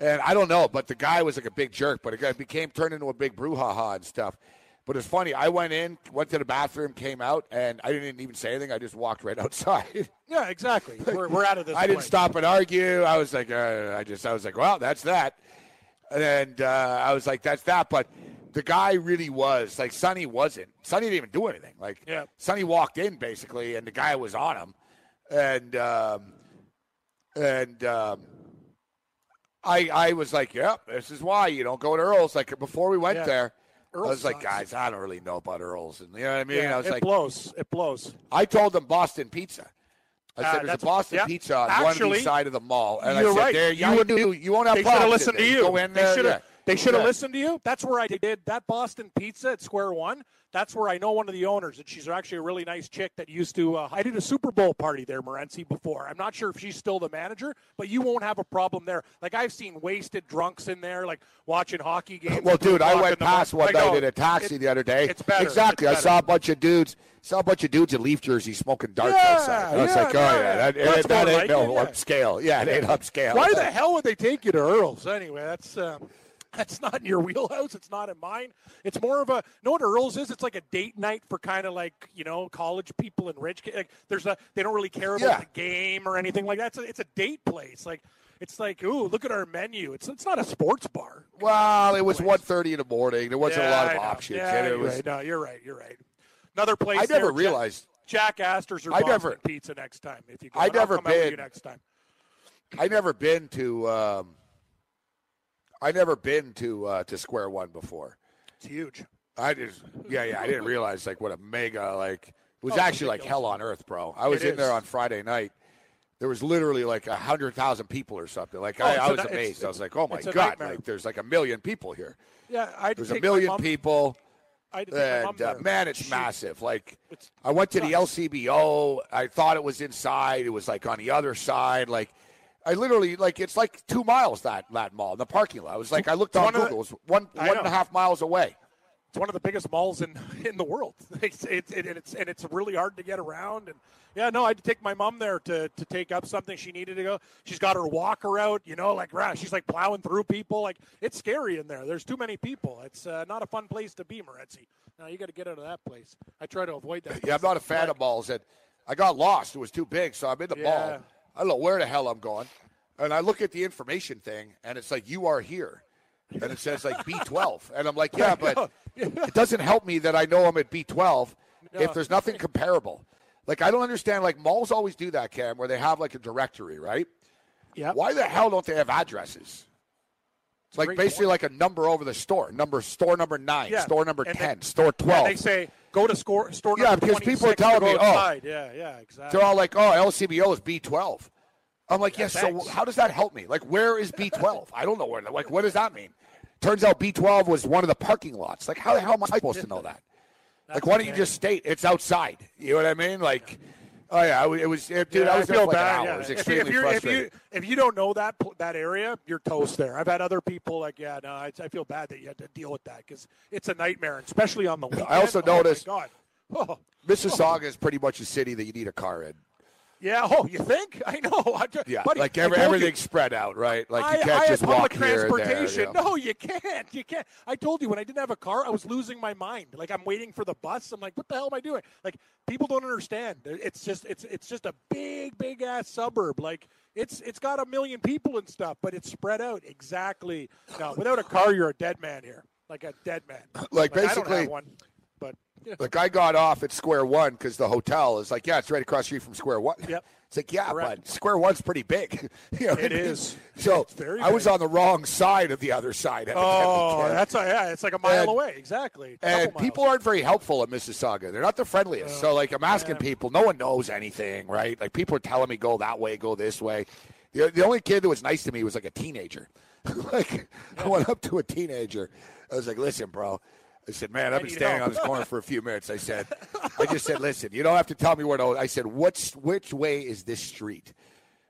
And I don't know, but the guy was like a big jerk, but it became turned into a big brouhaha and stuff. But it's funny. I went in, went to the bathroom, came out, and I didn't even say anything. I just walked right outside. Yeah, exactly. Like, we're we're out of this. I point. didn't stop and argue. I was like, uh, I just, I was like, well, that's that. And uh, I was like, that's that. But the guy really was like, Sonny wasn't. Sonny didn't even do anything. Like, yeah. Sonny walked in basically, and the guy was on him. And um, and um, I I was like, yep, yeah, this is why you don't go to Earl's. Like before we went yeah. there. Earl I was sucks. Like, guys, I don't really know about Earl's. And you know what I mean? Yeah, I was it like, blows. It blows. I told them Boston Pizza. I uh, said, there's a Boston yeah. Pizza on Actually, one of the side of the mall. And you're I said, right. there you, you would do. You won't have they problems. Listened they should have listened to you. They should have yeah. listened to you. That's where I did that Boston Pizza at Square One. That's where I know one of the owners, and she's actually a really nice chick that used to uh, – I did a Super Bowl party there, Morency, before. I'm not sure if she's still the manager, but you won't have a problem there. Like, I've seen wasted drunks in there, like, watching hockey games. Well, dude, I went past one night in a taxi the other day. It's better. Exactly. I saw a bunch of dudes – saw a bunch of dudes in Leaf jerseys smoking darts yeah, outside. And I was yeah, like, oh, yeah, yeah. that, that, that ain't like no it, upscale. Yeah, it ain't upscale. Why the hell would they take you to Earl's anyway? That's um... – That's not in your wheelhouse. It's not in mine. It's more of a, you know what Earl's is? It's like a date night for kind of like, you know, college people and rich kids. Like there's a, they don't really care about yeah. the game or anything like that. It's a, it's a date place. Like, it's like, ooh, look at our menu. It's it's not a sports bar. Well, it was one thirty in the morning. There wasn't yeah, a lot of options. Yeah, it was, right. No, you're right. You're right. Another place. I never there, realized. Jack, Jack Astor's or I Boston never, Pizza next time. If you go, I never I'll come been, out with you next time. I never been to, um, I never been to uh, to Square One before. It's huge. I just yeah yeah I didn't realize like what a mega like it was oh, actually ridiculous. Like hell on earth, bro. I was it in is. there on Friday night. There was literally like a hundred thousand people or something. Like oh, I, I was a, amazed. I was like, oh my god, nightmare. Like there's like a million people here. Yeah, I there's a million mom, people. I and uh, man, it's Shoot. massive. Like it's, I went to the L C B O. I thought it was inside. It was like on the other side. Like. I literally, like, it's like two miles, that, that mall, the parking lot. I was like, I looked it's on Google. It was one, one and a half miles away. It's one of the biggest malls in, in the world. It's, it, it, it's, and it's really hard to get around. And yeah, no, I had to take my mom there to, to take up something she needed to go. She's got her walker out, you know, like, she's, like, plowing through people. Like, it's scary in there. There's too many people. It's uh, not a fun place to be, Morency. Now you got to get out of that place. I try to avoid that. Yeah, I'm not a fan like, of malls. And I got lost. It was too big, so I'm in the yeah. mall. I don't know where the hell I'm going. And I look at the information thing, and it's like, you are here. And it says, like, B twelve. And I'm like, yeah, but it doesn't help me that I know I'm at B twelve if there's nothing comparable. Like, I don't understand. Like, malls always do that, Cam, where they have, like, a directory, right? Yeah. Why the hell don't they have addresses? It's like basically like a number over the store. Number store number nine, yeah. store number and ten, they, store twelve. They say go to score, store number twenty-six. Yeah, because people are telling me, oh, yeah, yeah, exactly. They're all like, oh, L C B O is B twelve. I'm like, yes, yeah, so how does that help me? Like, where is B twelve? I don't know where. Like, what does that mean? Turns out B twelve was one of the parking lots. Like, how the hell am I supposed to know that? That's like, why don't you just state it's outside? You know what I mean? Like, oh, yeah, it was, it, dude, yeah, I was I feel like bad. Yeah. It was extremely if, if, if, you, if you don't know that that area, you're toast there. I've had other people like, yeah, no, I, I feel bad that you had to deal with that because it's a nightmare, especially on the weekend. I also oh, noticed oh, oh. Mississauga is pretty much a city that you need a car in. Yeah, oh, you think? I know. I just, yeah, buddy, like every, everything's you, spread out, right? Like I, you can't I just walk here and there. You know? No, you can't. You can't. I told you when I didn't have a car, I was losing my mind. Like I'm waiting for the bus. I'm like, what the hell am I doing? Like people don't understand. It's just it's it's just a big big ass suburb. Like it's it's got a million people and stuff, but it's spread out exactly. Now, without a car, you're a dead man here. Like a dead man. Like, like basically. I don't have one. Like, I got off at Square One because the hotel is like, yeah, it's right across the street from Square One. Yep. It's like, yeah, correct. But Square One's pretty big. You know it I mean? Is. So I was big. On the wrong side of the other side. Of oh, that's a, yeah, it's like a mile and, away. Exactly. And people aren't very helpful at Mississauga. They're not the friendliest. Uh, so, like, I'm asking yeah. people. No one knows anything, right? Like, people are telling me, go that way, go this way. The, the only kid that was nice to me was, like, a teenager. like, yeah. I went up to a teenager. I was like, listen, bro. I said, man, I've been standing help. on this corner for a few minutes. I said, I just said, listen, you don't have to tell me where to. I said, what's which way is this street?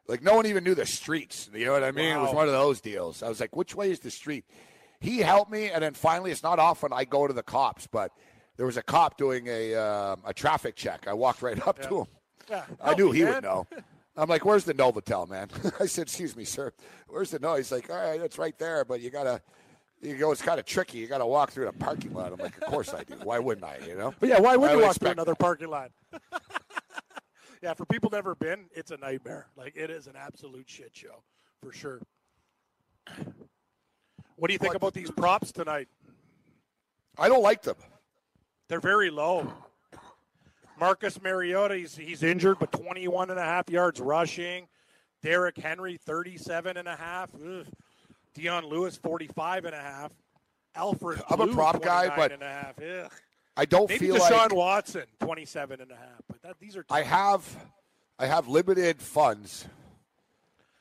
Like, no one even knew the streets. You know what I mean? Wow. It was one of those deals. I was like, which way is the street? He helped me, and then finally, it's not often I go to the cops, but there was a cop doing a um, a traffic check. I walked right up yeah. to him. Yeah. I knew me, he man. would know. I'm like, where's the Novotel, man? I said, excuse me, sir. Where's the no? He's like, all right, it's right there, but you got to. You go, it's kind of tricky. You got to walk through the parking lot. I'm like, of course I do. Why wouldn't I, you know? But yeah, why would I you would walk through another that. parking lot? Yeah, for people never been, it's a nightmare. Like, it is an absolute shit show, for sure. What do you think but, about these props tonight? I don't like them. They're very low. Marcus Mariota, he's, he's injured, but twenty-one and a half yards rushing. Derrick Henry, thirty-seven and a half. Ugh. Deion Lewis, forty-five and a half. Alfred I'm Blue, a prop guy, but I don't Maybe feel Deshaun like. Deshaun Watson, twenty-seven and a half. But that, these are I have I have limited funds,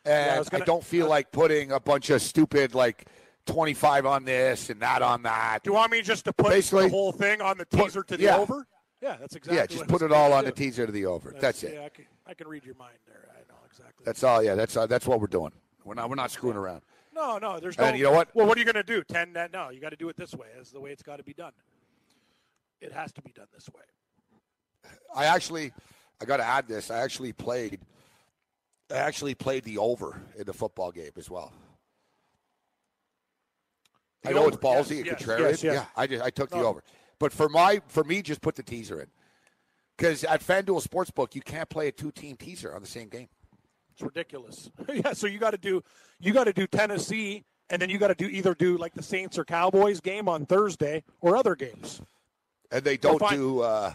and yeah, I, gonna, I don't feel uh, like putting a bunch of stupid, like, twenty-five on this and that on that. Do you want me just to put Basically, the whole thing on the teaser put, to the yeah. over? Yeah, that's exactly Yeah, just what put it all on do. the teaser to the over. That's, that's it. Yeah, I can, I can read your mind there. I know exactly. That's all, yeah. That's uh, that's what we're doing. We're not, we're not screwing yeah. around. No, no, there's no. And you know what? Well, what are you going to do? Ten? That, no, you got to do it this way. That's the way it's got to be done. It has to be done this way. I actually, I got to add this. I actually played, I actually played the over in the football game as well. The I know over. It's ballsy yes, and yes, contrarian. Yes, yes. Yeah, I just I took no. the over, but for my for me, just put the teaser in, because at FanDuel Sportsbook you can't play a two-team teaser on the same game. It's ridiculous. yeah, so you got to do you got to do Tennessee, and then you got to do either do like the Saints or Cowboys game on Thursday or other games. And they don't do. Uh,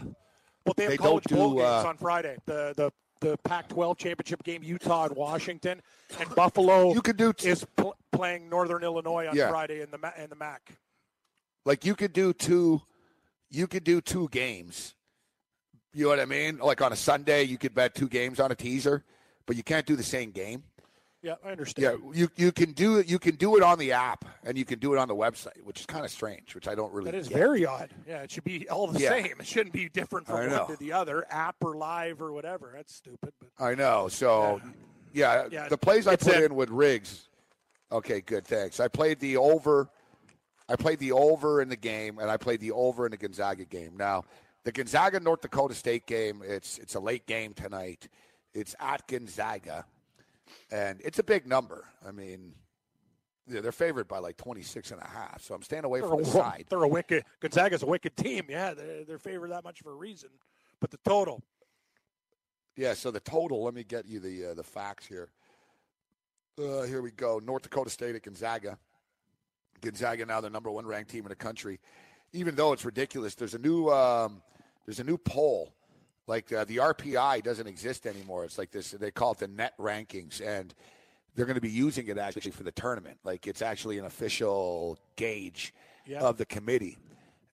well, they have they college bowl do, games uh, on Friday. The the the Pac twelve championship game, Utah and Washington, and Buffalo. You could do t- is pl- playing Northern Illinois on yeah. Friday in the in the M A C. Like you could do two, you could do two games. You know what I mean? Like on a Sunday, you could bet two games on a teaser. But you can't do the same game. Yeah, I understand. Yeah, you you can do it. You can do it on the app, and you can do it on the website, which is kind of strange. Which I don't really. That is get. very odd. Yeah, it should be all the yeah. same. It shouldn't be different from one to the other, app or live or whatever. That's stupid. But I know. So, yeah, yeah, yeah the plays I put it. in with Riggs. Okay, good. Thanks. I played the over. I played the over in the game, and I played the over in the Gonzaga game. Now, the Gonzaga North Dakota State game. It's it's a late game tonight. It's at Gonzaga, and it's a big number. I mean, yeah, they're favored by like twenty-six and a half, so I'm staying away they're from a, the side. They're a wicked – Gonzaga's a wicked team, yeah. They're, they're favored that much for a reason. But the total. Yeah, so the total, let me get you the uh, the facts here. Uh, here we go. North Dakota State at Gonzaga. Gonzaga now the number one ranked team in the country. Even though it's ridiculous, there's a new um, there's a new poll. Like uh, the R P I doesn't exist anymore. It's like this. They call it the net rankings, and they're going to be using it actually for the tournament. Like it's actually an official gauge yeah. of the committee.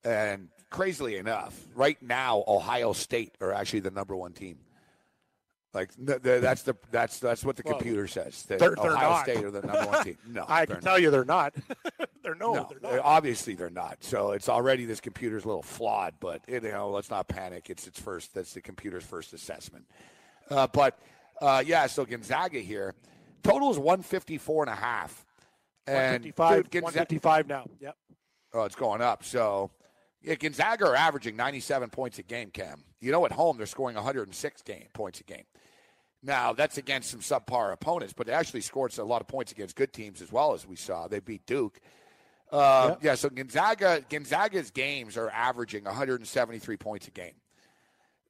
And crazily enough, right now Ohio State are actually the number one team. Like the, the, that's the that's that's what the well, computer says. That they're, they're Ohio not. State are the number one team. No, I can not. tell you they're not. they're no, no they're not. Obviously they're not. So it's already this computer's a little flawed. But you know, let's not panic. It's its first. That's the computer's first assessment. Uh, but uh, yeah, so Gonzaga here, total is one fifty four and a half. And one fifty five now. Yep. Oh, it's going up. So yeah, Gonzaga are averaging ninety seven points a game. Cam, you know, at home they're scoring one hundred and six game points a game. Now, that's against some subpar opponents, but they actually scored a lot of points against good teams as well, as we saw. They beat Duke. Uh, yep. Yeah, so Gonzaga, Gonzaga's games are averaging one hundred seventy-three points a game.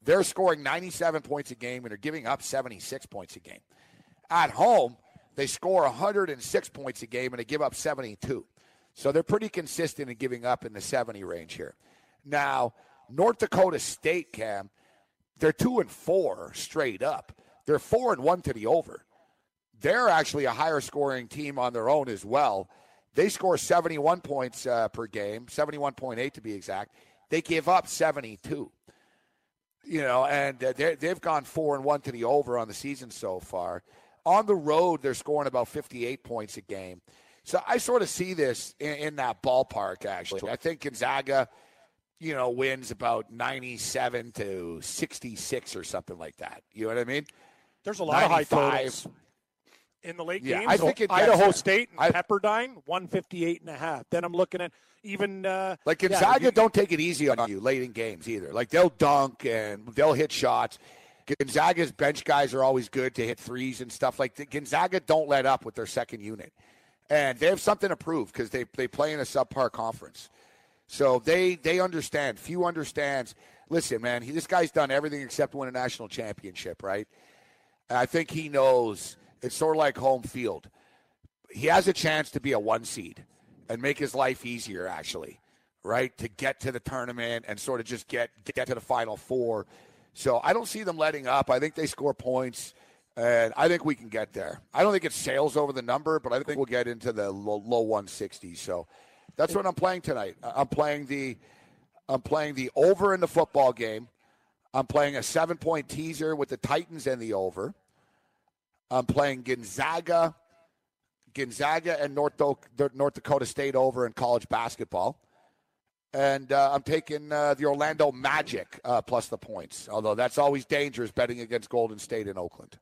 They're scoring ninety-seven points a game, and they're giving up seventy-six points a game. At home, they score one hundred six points a game, and they give up seventy-two. So they're pretty consistent in giving up in the seventy range here. Now, North Dakota State, Cam, they're two and four straight up. They're four and one to the over. They're actually a higher scoring team on their own as well. They score seventy-one points uh, per game, seventy-one point eight to be exact. They give up seventy-two. You know, and uh, they've gone four and one to the over on the season so far. On the road, they're scoring about fifty-eight points a game. So I sort of see this in, in that ballpark, actually. I think Gonzaga, you know, wins about ninety-seven to sixty-six or something like that. You know what I mean? There's a lot ninety-five. Of high totals in the late yeah, games. I think it, Idaho State and I, Pepperdine, one fifty-eight and a half. Then I'm looking at even uh, – Like, Gonzaga yeah, you, don't take it easy on you late in games either. Like, they'll dunk and they'll hit shots. Gonzaga's bench guys are always good to hit threes and stuff. Like, the, Gonzaga don't let up with their second unit. And they have something to prove because they, they play in a subpar conference. So they they understand. Few understands. Listen, man, he, this guy's done everything except win a national championship, right? And I think he knows it's sort of like home field. He has a chance to be a one seed and make his life easier, actually, right, to get to the tournament and sort of just get get to the Final Four. So I don't see them letting up. I think they score points, and I think we can get there. I don't think it sails over the number, but I think we'll get into the low, low one sixties. So that's what I'm playing tonight. I'm playing the I'm playing the over in the football game. I'm playing a seven-point teaser with the Titans and the over. I'm playing Gonzaga, Gonzaga and North, Do- North Dakota State over in college basketball. And uh, I'm taking uh, the Orlando Magic uh, plus the points, although that's always dangerous betting against Golden State in Oakland.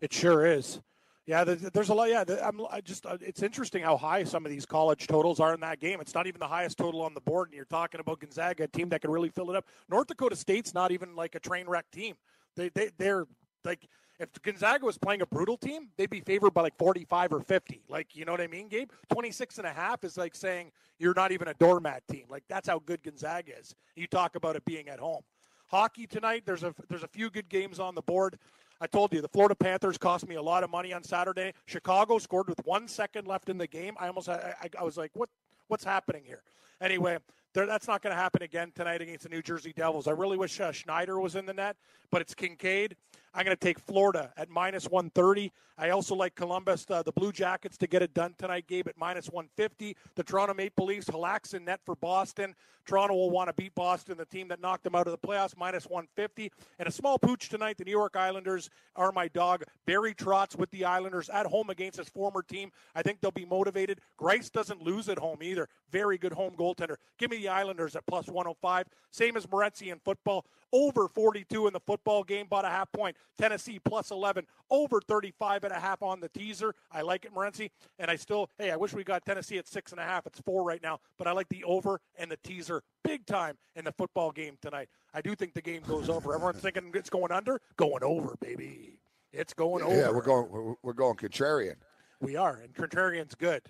It sure is. Yeah, there's a lot. Yeah, I'm I just. It's interesting how high some of these college totals are in that game. It's not even the highest total on the board, and you're talking about Gonzaga, a team that can really fill it up. North Dakota State's not even like a train wreck team. They they they're like if Gonzaga was playing a brutal team, they'd be favored by like forty-five or fifty. Like, you know what I mean, Gabe? twenty-six and a half is like saying you're not even a doormat team. Like, that's how good Gonzaga is. You talk about it being at home. Hockey tonight. There's a there's a few good games on the board. I told you, the Florida Panthers cost me a lot of money on Saturday. Chicago scored with one second left in the game. I almost, I, I, I was like, what, what's happening here? Anyway, there, that's not going to happen again tonight against the New Jersey Devils. I really wish uh, Schneider was in the net, but it's Kincaid. I'm going to take Florida at minus one thirty. I also like Columbus, uh, the Blue Jackets, to get it done tonight, Gabe, at minus one fifty. The Toronto Maple Leafs, Halak's in net for Boston. Toronto will want to beat Boston, the team that knocked them out of the playoffs, minus one fifty. And a small pooch tonight, the New York Islanders are my dog. Barry Trotz with the Islanders at home against his former team. I think they'll be motivated. Grice doesn't lose at home either. Very good home goaltender. Give me the Islanders at plus one oh five. Same as Morency in football. Over forty-two in the football game, about a half point. Tennessee plus eleven, over thirty-five and a half on the teaser. I like it, Morency. And I still, hey, I wish we got Tennessee at six and a half. It's four right now. But I like the over and the teaser big time in the football game tonight. I do think the game goes over. Everyone's thinking it's going under. Going over, baby. It's going yeah, over. Yeah, we're going, we're going contrarian. We are, and contrarian's good.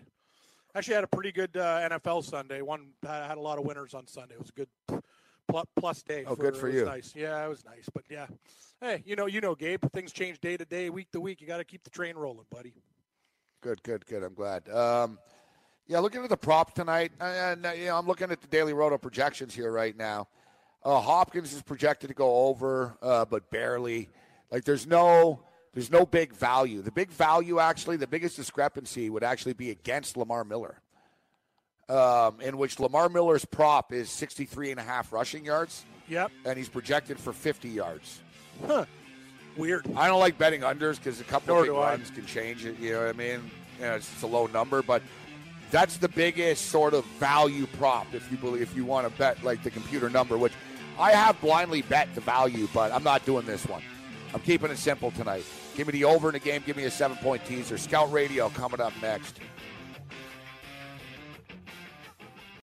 Actually, I had a pretty good uh, N F L Sunday. One had a lot of winners on Sunday. It was a good plus day. Oh, for, good for you. Nice. Yeah, it was nice. But, yeah, hey, you know, you know, Gabe, things change day to day, week to week. You got to keep the train rolling, buddy. Good, good, good. I'm glad. Um, yeah, looking at the prop tonight, and you know, I'm looking at the Daily Roto projections here right now. Uh, Hopkins is projected to go over, uh, but barely. Like, there's no, there's no big value. The big value, actually, the biggest discrepancy would actually be against Lamar Miller. Um, in which Lamar Miller's prop is sixty-three and a half rushing yards. Yep. And he's projected for fifty yards. Huh. weird. I don't like betting unders because a couple Nor of big lines can change it. You know what I mean? You know, it's, it's a low number, but that's the biggest sort of value prop if you believe, if you want to bet like the computer number, which I have blindly bet the value, but I'm not doing this one. I'm keeping it simple tonight. Give me the over in the game. Give me a seven-point teaser. Scout Radio coming up next.